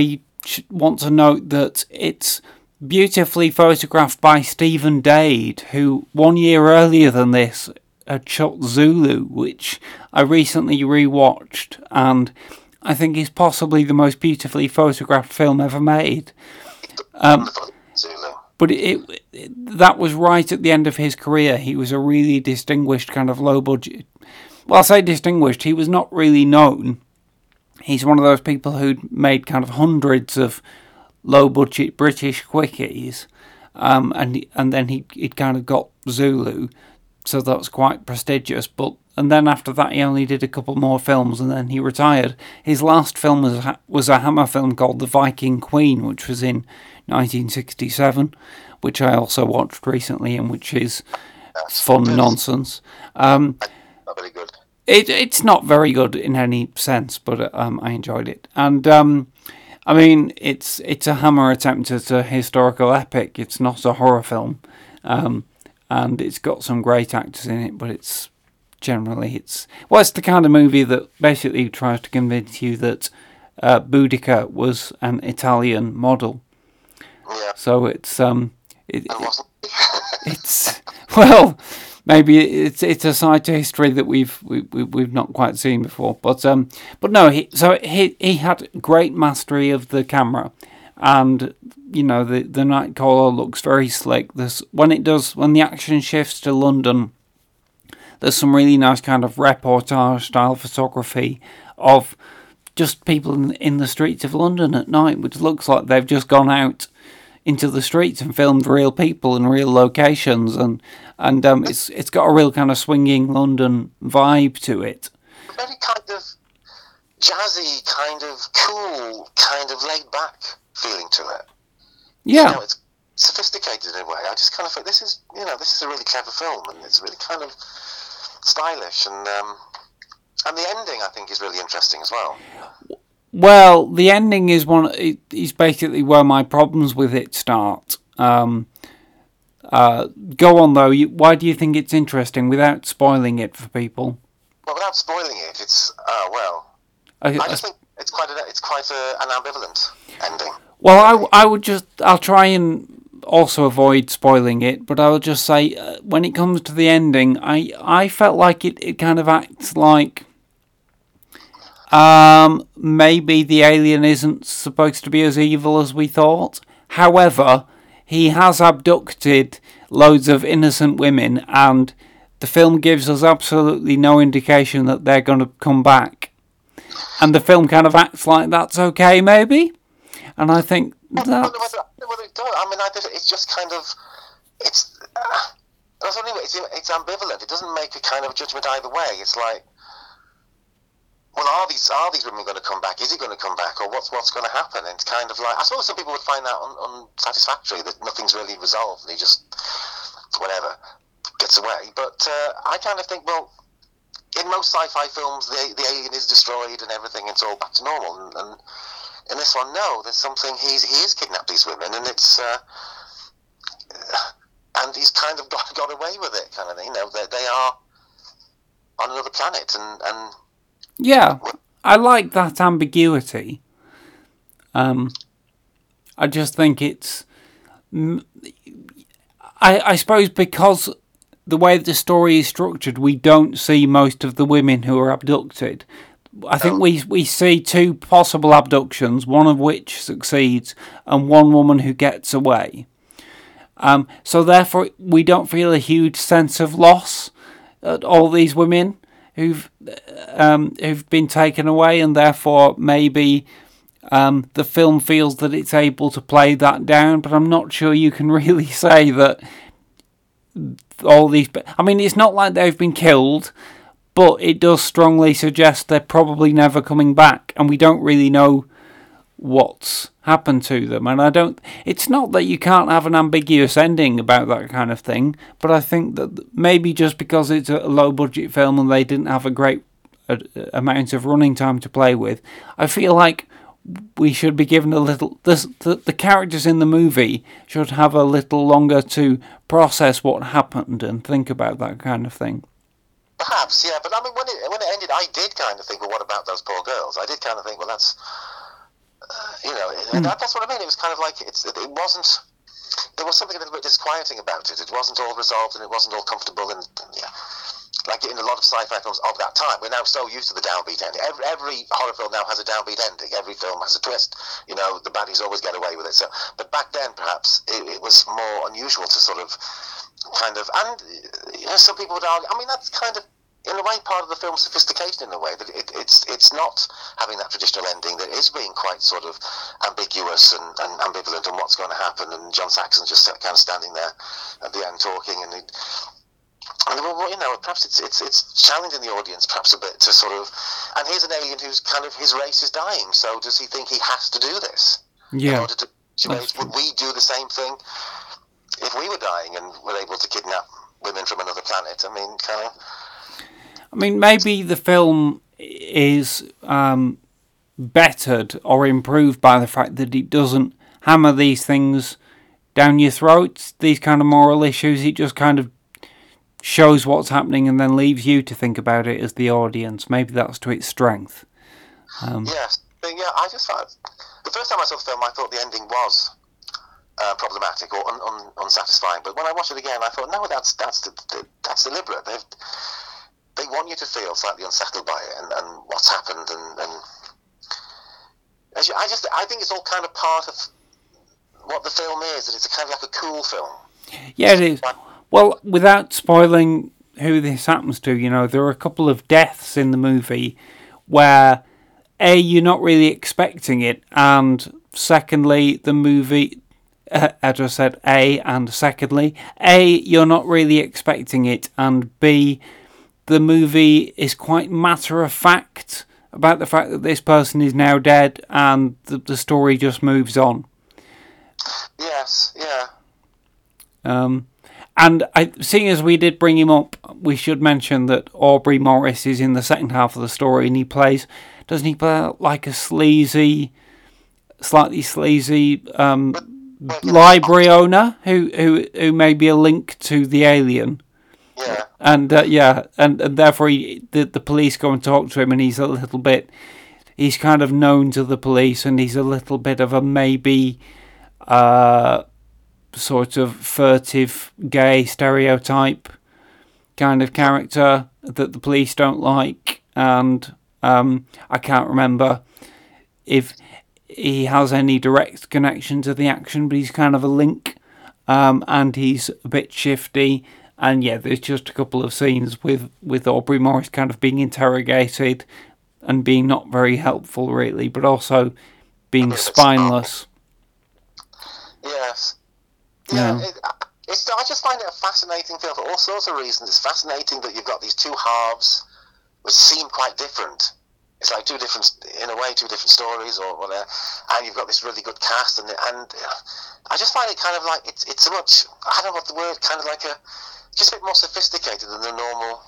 want to note that it's beautifully photographed by Stephen Dade, who 1 year earlier than this had shot Zulu, which I recently rewatched, and I think is possibly the most beautifully photographed film ever made. But that was right at the end of his career. He was a really distinguished kind of low budget. Well, I say distinguished, he was not really known. He's one of those people who'd made kind of hundreds of low budget British quickies, and then he'd kind of got Zulu, so that was quite prestigious. But and then after that, he only did a couple more films, and then he retired. His last film was a Hammer film called The Viking Queen, which was in 1967, which I also watched recently, and which is fun nonsense. Not very good. It's not very good in any sense, but I enjoyed it. And I mean, it's a Hammer attempt at a historical epic. It's not a horror film, and it's got some great actors in it, but it's... Generally, it's the kind of movie that basically tries to convince you that Boudica was an Italian model. Yeah. So it's well, maybe it's a side to history that we've not quite seen before. But no, he had great mastery of the camera, and you know the Night Caller looks very slick. When the action shifts to London, there's some really nice kind of reportage-style photography of just people in the streets of London at night, which looks like they've just gone out into the streets and filmed real people in real locations, and it's got a real kind of swinging London vibe to it. Very kind of jazzy, kind of cool, kind of laid-back feeling to it. Yeah. You know, it's sophisticated in a way. I just kind of think this is a really clever film, and it's really kind of stylish, and the ending I think is really interesting as well. Well, the ending is is basically where my problems with it start. Go on though. Why do you think it's interesting without spoiling it for people? Well, without spoiling it, it's I just think it's quite an ambivalent ending. Well, I'll try and also avoid spoiling it, but I will just say when it comes to the ending, I felt like it kind of acts like maybe the alien isn't supposed to be as evil as we thought. However, he has abducted loads of innocent women, and the film gives us absolutely no indication that they're going to come back, and the film kind of acts like that's okay maybe, and I think it's just kind of it's ambivalent. It doesn't make a kind of judgment either way. It's like, well, are these women going to come back? Is he going to come back, or what's going to happen? And it's kind of like, I suppose some people would find that unsatisfactory that nothing's really resolved and he just whatever gets away. But I kind of think, well, in most sci-fi films, the alien is destroyed and everything, it's all back to normal, and in this one, no, there's something, he kidnapped these women, and it's, and he's kind of got away with it, kind of thing. You know, they are on another planet, and... Yeah, I like that ambiguity. I just think it's... I suppose because the way that the story is structured, we don't see most of the women who are abducted. I think we see two possible abductions, one of which succeeds and one woman who gets away. So therefore, we don't feel a huge sense of loss at all these women who've been taken away, and therefore maybe the film feels that it's able to play that down. But I'm not sure you can really say that all these... I mean, it's not like they've been killed, but it does strongly suggest they're probably never coming back, and we don't really know what's happened to them. And I don't... It's not that you can't have an ambiguous ending about that kind of thing, but I think that maybe just because it's a low-budget film and they didn't have a great amount of running time to play with, I feel like we should be given a little... The characters in the movie should have a little longer to process what happened and think about that kind of thing. Perhaps, yeah, but I mean, when it ended, I did kind of think, well, what about those poor girls? I did kind of think, well, that's, that's what I mean. It was kind of like, it wasn't, there was something a little bit disquieting about it. It wasn't all resolved and it wasn't all comfortable, and yeah, like in a lot of sci-fi films of that time, we're now so used to the downbeat ending. Every horror film now has a downbeat ending. Every film has a twist. You know, the baddies always get away with it. So, but back then, perhaps, it was more unusual to sort of, kind of, and you know, some people would argue, I mean, that's kind of, in a way, part of the film's sophistication, in a way, that it's not having that traditional ending, that is being quite sort of ambiguous and ambivalent on what's going to happen, and John Saxon just kind of standing there at the end talking, and well, you know, perhaps it's challenging the audience perhaps a bit to sort of, and here's an alien who's kind of, his race is dying, so does he think he has to do this? Yeah. In order to, would we do the same thing if we were dying and were able to kidnap women from another planet? I mean, kind of... I mean, maybe the film is bettered or improved by the fact that it doesn't hammer these things down your throats, these kind of moral issues. It just kind of shows what's happening and then leaves you to think about it as the audience. Maybe that's to its strength. Yes. But yeah, I just thought... The first time I saw the film, I thought the ending was... problematic or unsatisfying, but when I watched it again, I thought, no, that's deliberate. They want you to feel slightly unsettled by it and what's happened, I think it's all kind of part of what the film is. That it's a kind of like a cool film. Yeah, it is. Well, without spoiling who this happens to, you know, there are a couple of deaths in the movie where A, you're not really expecting it, and secondly, the movie. I just said A, and secondly, A, you're not really expecting it, and B, the movie is quite matter of fact about the fact that this person is now dead, and the story just moves on. Yes, yeah. And seeing as we did bring him up, we should mention that Aubrey Morris is in the second half of the story, and doesn't he play like a slightly sleazy... library owner who may be a link to the alien, yeah, and therefore the police go and talk to him, and he's kind of known to the police, and he's a little bit of a maybe sort of furtive gay stereotype kind of character that the police don't like, and I can't remember if he has any direct connection to the action, but he's kind of a link, and he's a bit shifty, and yeah, there's just a couple of scenes with Aubrey Morris kind of being interrogated and being not very helpful really, but also being spineless. Yes. Yeah. I just find it a fascinating film for all sorts of reasons. It's fascinating that you've got these two halves which seem quite different. It's like two different stories or whatever, and you've got this really good cast, and I just find it kind of like it's so much, I don't know what the word, kind of like just a bit more sophisticated than the normal,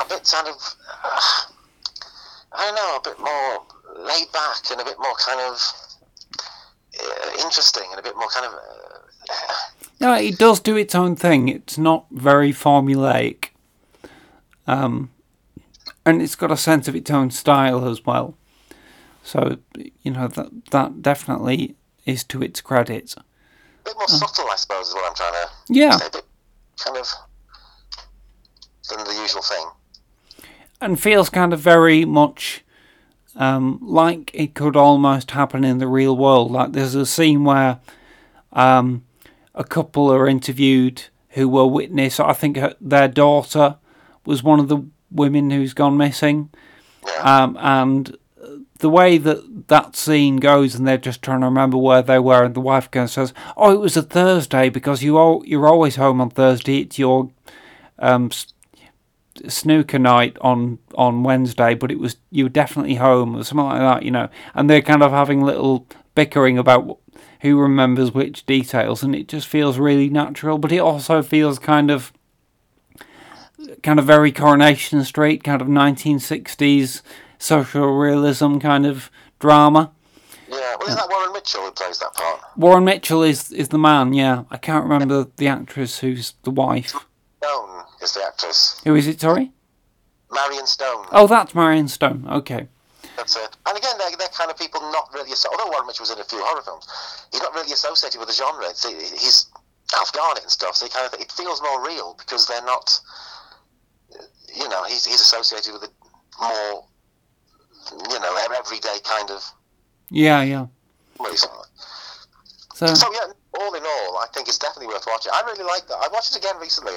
a bit kind of a bit more laid back and a bit more kind of interesting and a bit more kind of. No, it does do its own thing. It's not very formulaic. And it's got a sense of its own style as well. So, you know, that definitely is to its credit. A bit more subtle, I suppose, is what I'm trying to say. A bit kind of than the usual thing. And feels kind of very much like it could almost happen in the real world. Like there's a scene where a couple are interviewed who were witness. I think their daughter was one of the women who's gone missing. Yeah. And the way that scene goes, and they're just trying to remember where they were, and the wife goes, says, "Oh, it was a Thursday because you're always home on Thursday. It's your snooker night on Wednesday, but it was you were definitely home," or something like that, you know. And they're kind of having little bickering about who remembers which details, and it just feels really natural. But it also feels kind of very Coronation Street, kind of 1960s social realism kind of drama. Yeah, well, isn't that Warren Mitchell who plays that part? Warren Mitchell is the man. Yeah, I can't remember the actress who's the wife. Stone is the actress. Who is it? Sorry, Marion Stone. Oh, that's Marion Stone. Okay. That's it. And again, they're kind of people not really... Although Warren Mitchell was in a few horror films, he's not really associated with the genre. He's Afghani and stuff, so he kind of, it feels more real because they're not... You know, he's associated with a more, you know, everyday kind of... Yeah. So, yeah, all in all, I think it's definitely worth watching. I really like that. I watched it again recently,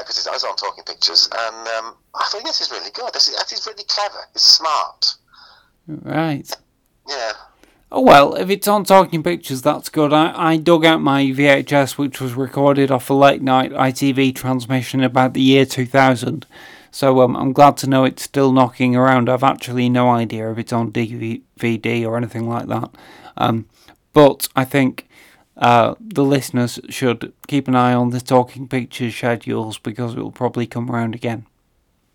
because I was on Talking Pictures, and I think this is really good. This is really clever. It's smart. Right. Yeah. Oh, well, if it's on Talking Pictures, that's good. I dug out my VHS, which was recorded off a late-night ITV transmission about the year 2000. So I'm glad to know it's still knocking around. I've actually no idea if it's on DVD or anything like that. But I think the listeners should keep an eye on the Talking Pictures schedules because it will probably come around again.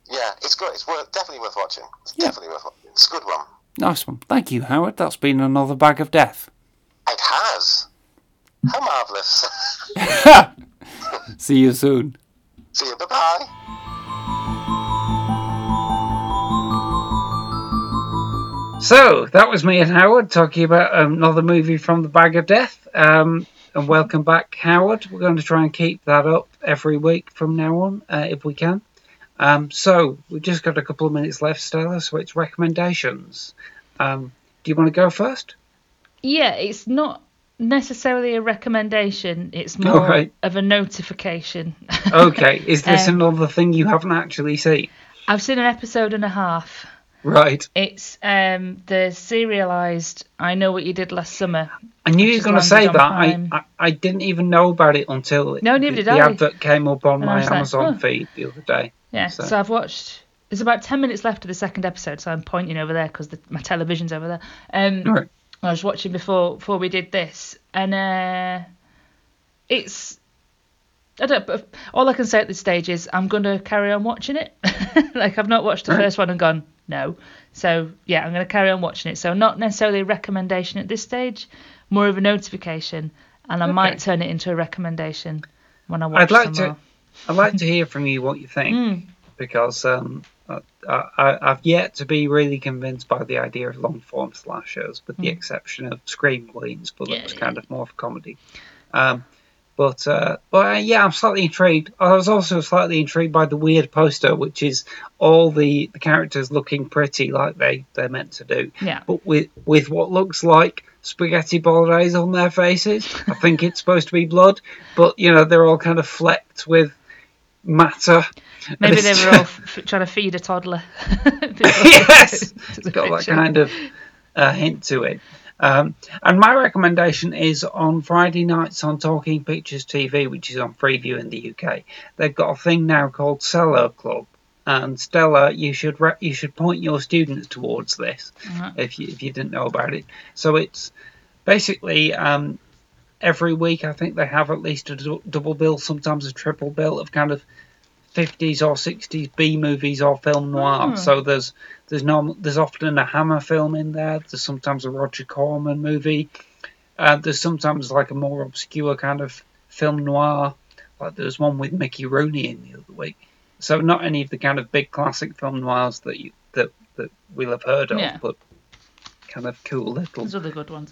Yeah, it's good. It's definitely worth watching. It's a good one. Nice one. Thank you, Howard. That's been another bag of death. It has. How marvellous. See you soon. See you. Bye-bye. So, that was me and Howard talking about another movie from the Bag of Death. And welcome back, Howard. We're going to try and keep that up every week from now on, if we can. So, we've just got a couple of minutes left, Stella, so it's recommendations. Do you want to go first? Yeah, it's not necessarily a recommendation. It's more of a notification. Okay, is this another thing you haven't actually seen? I've seen an episode and a half. Right. It's the serialised I Know What You Did Last Summer. I knew you were going to say that. I didn't even know about it until the advert came up on my Amazon feed the other day. Yeah, so I've watched... There's about 10 minutes left of the second episode, so I'm pointing over there because my television's over there. Right. I was watching before we did this, and it's... But all I can say at this stage is I'm going to carry on watching it. Like, I've not watched the first one and gone... No. So, yeah, I'm going to carry on watching it. So not necessarily a recommendation at this stage, more of a notification, and I might turn it into a recommendation when I watch some more. I'd like to hear from you what you think, because I've yet to be really convinced by the idea of long-form slashers, with the exception of Scream Queens, but that was kind of more for comedy. But I'm slightly intrigued. I was also slightly intrigued by the weird poster, which is all the characters looking pretty like they're meant to do. Yeah. But with what looks like spaghetti bolognese on their faces. I think it's supposed to be blood, but, you know, they're all kind of flecked with matter. Maybe they were all trying to feed a toddler. Yes! It's got that kind of hint to it. And my recommendation is on Friday nights on Talking Pictures TV, which is on Freeview in the UK. They've got a thing now called Cello Club. And Stella, you should point your students towards this if you didn't know about it. So it's basically every week I think they have at least a double bill, sometimes a triple bill of kind of 50s or 60s B movies or film noir. So there's often a Hammer film in there. There's sometimes a Roger Corman movie. There's sometimes like a more obscure kind of film noir. Like there's one with Mickey Rooney in the other week. So not any of the kind of big classic film noirs that we will have heard of, but kind of cool little other good ones,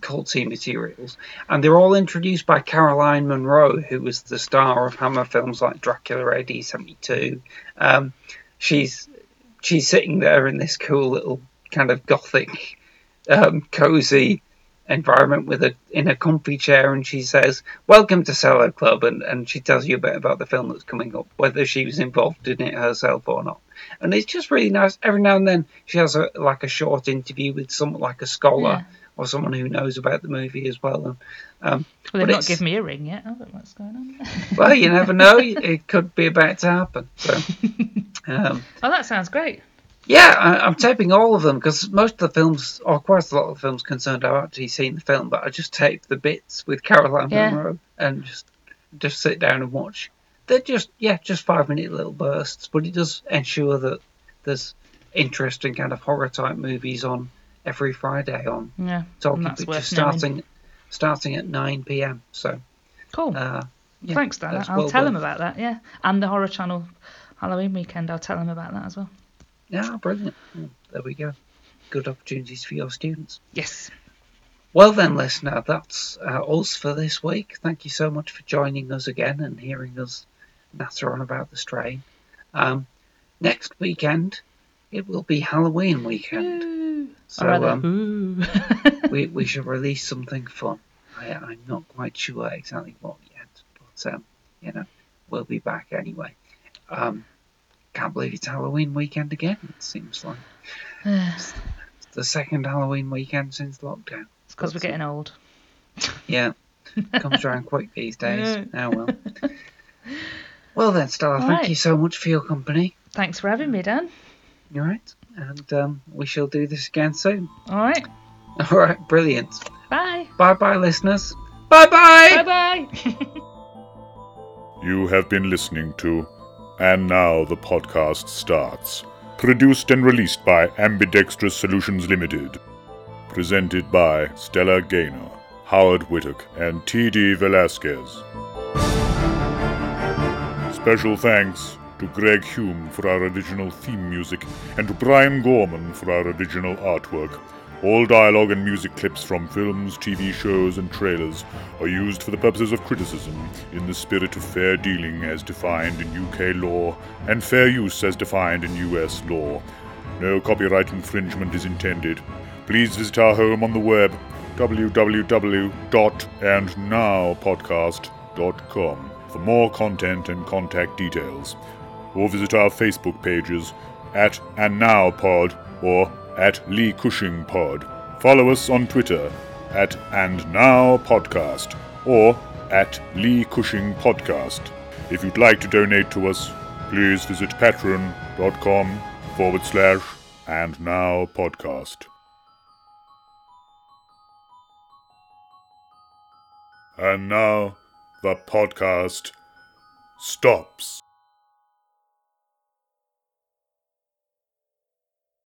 culty materials. And they're all introduced by Caroline Munro, who was the star of Hammer films like Dracula AD 72. She's sitting there in this cool little kind of gothic, cozy environment with in a comfy chair, and she says, "Welcome to Cello Club," and she tells you a bit about the film that's coming up, whether she was involved in it herself or not. And it's just really nice. Every now and then she has a short interview with someone like a scholar or someone who knows about the movie as well. Well, they've not given me a ring yet. I don't know what's going on. Well, you never know. It could be about to happen. So, oh, that sounds great. Yeah, I'm taping all of them because most of the films, or quite a lot of the films concerned, I've actually seen the film, but I just tape the bits with Caroline Munro and just sit down and watch. They're just 5-minute little bursts, but it does ensure that there's interesting kind of horror type movies on every Friday on Talking Pictures, starting at 9 PM. So cool. Thanks, Dan. I'll tell them about that. Yeah, and the Horror Channel Halloween weekend. I'll tell them about that as well. Yeah, brilliant. There we go. Good opportunities for your students. Yes. Well then, listener, that's us for this week. Thank you so much for joining us again and hearing us natter on about The Strain. Next weekend, it will be Halloween weekend. Ooh. So we should release something fun. I'm not quite sure exactly what yet, but we'll be back anyway. Can't believe it's Halloween weekend again, it seems like. It's the second Halloween weekend since lockdown. It's because we're getting old. Yeah, comes around quick these days. Oh, well. Well then, Stella, thank you so much for your company. Thanks for having me, Dan. All right, and we shall do this again soon. All right. All right, brilliant. Bye. Bye-bye, listeners. Bye-bye. Bye-bye. You have been listening to And Now the Podcast Starts, produced and released by Ambidextrous Solutions Limited. Presented by Stella Gaynor, Howard Whittock, and TD Velasquez. Special thanks to Greg Hume for our original theme music and to Brian Gorman for our original artwork. All dialogue and music clips from films, TV shows, and trailers are used for the purposes of criticism in the spirit of fair dealing as defined in UK law and fair use as defined in US law. No copyright infringement is intended. Please visit our home on the web, www.andnowpodcast.com, for more content and contact details. Or visit our Facebook pages at AndNowPod or at Lee Cushing Pod. Follow us on Twitter at And Now Podcast or at Lee Cushing Podcast. If you'd like to donate to us, please visit patreon.com/AndNowPodcast. And now the podcast stops.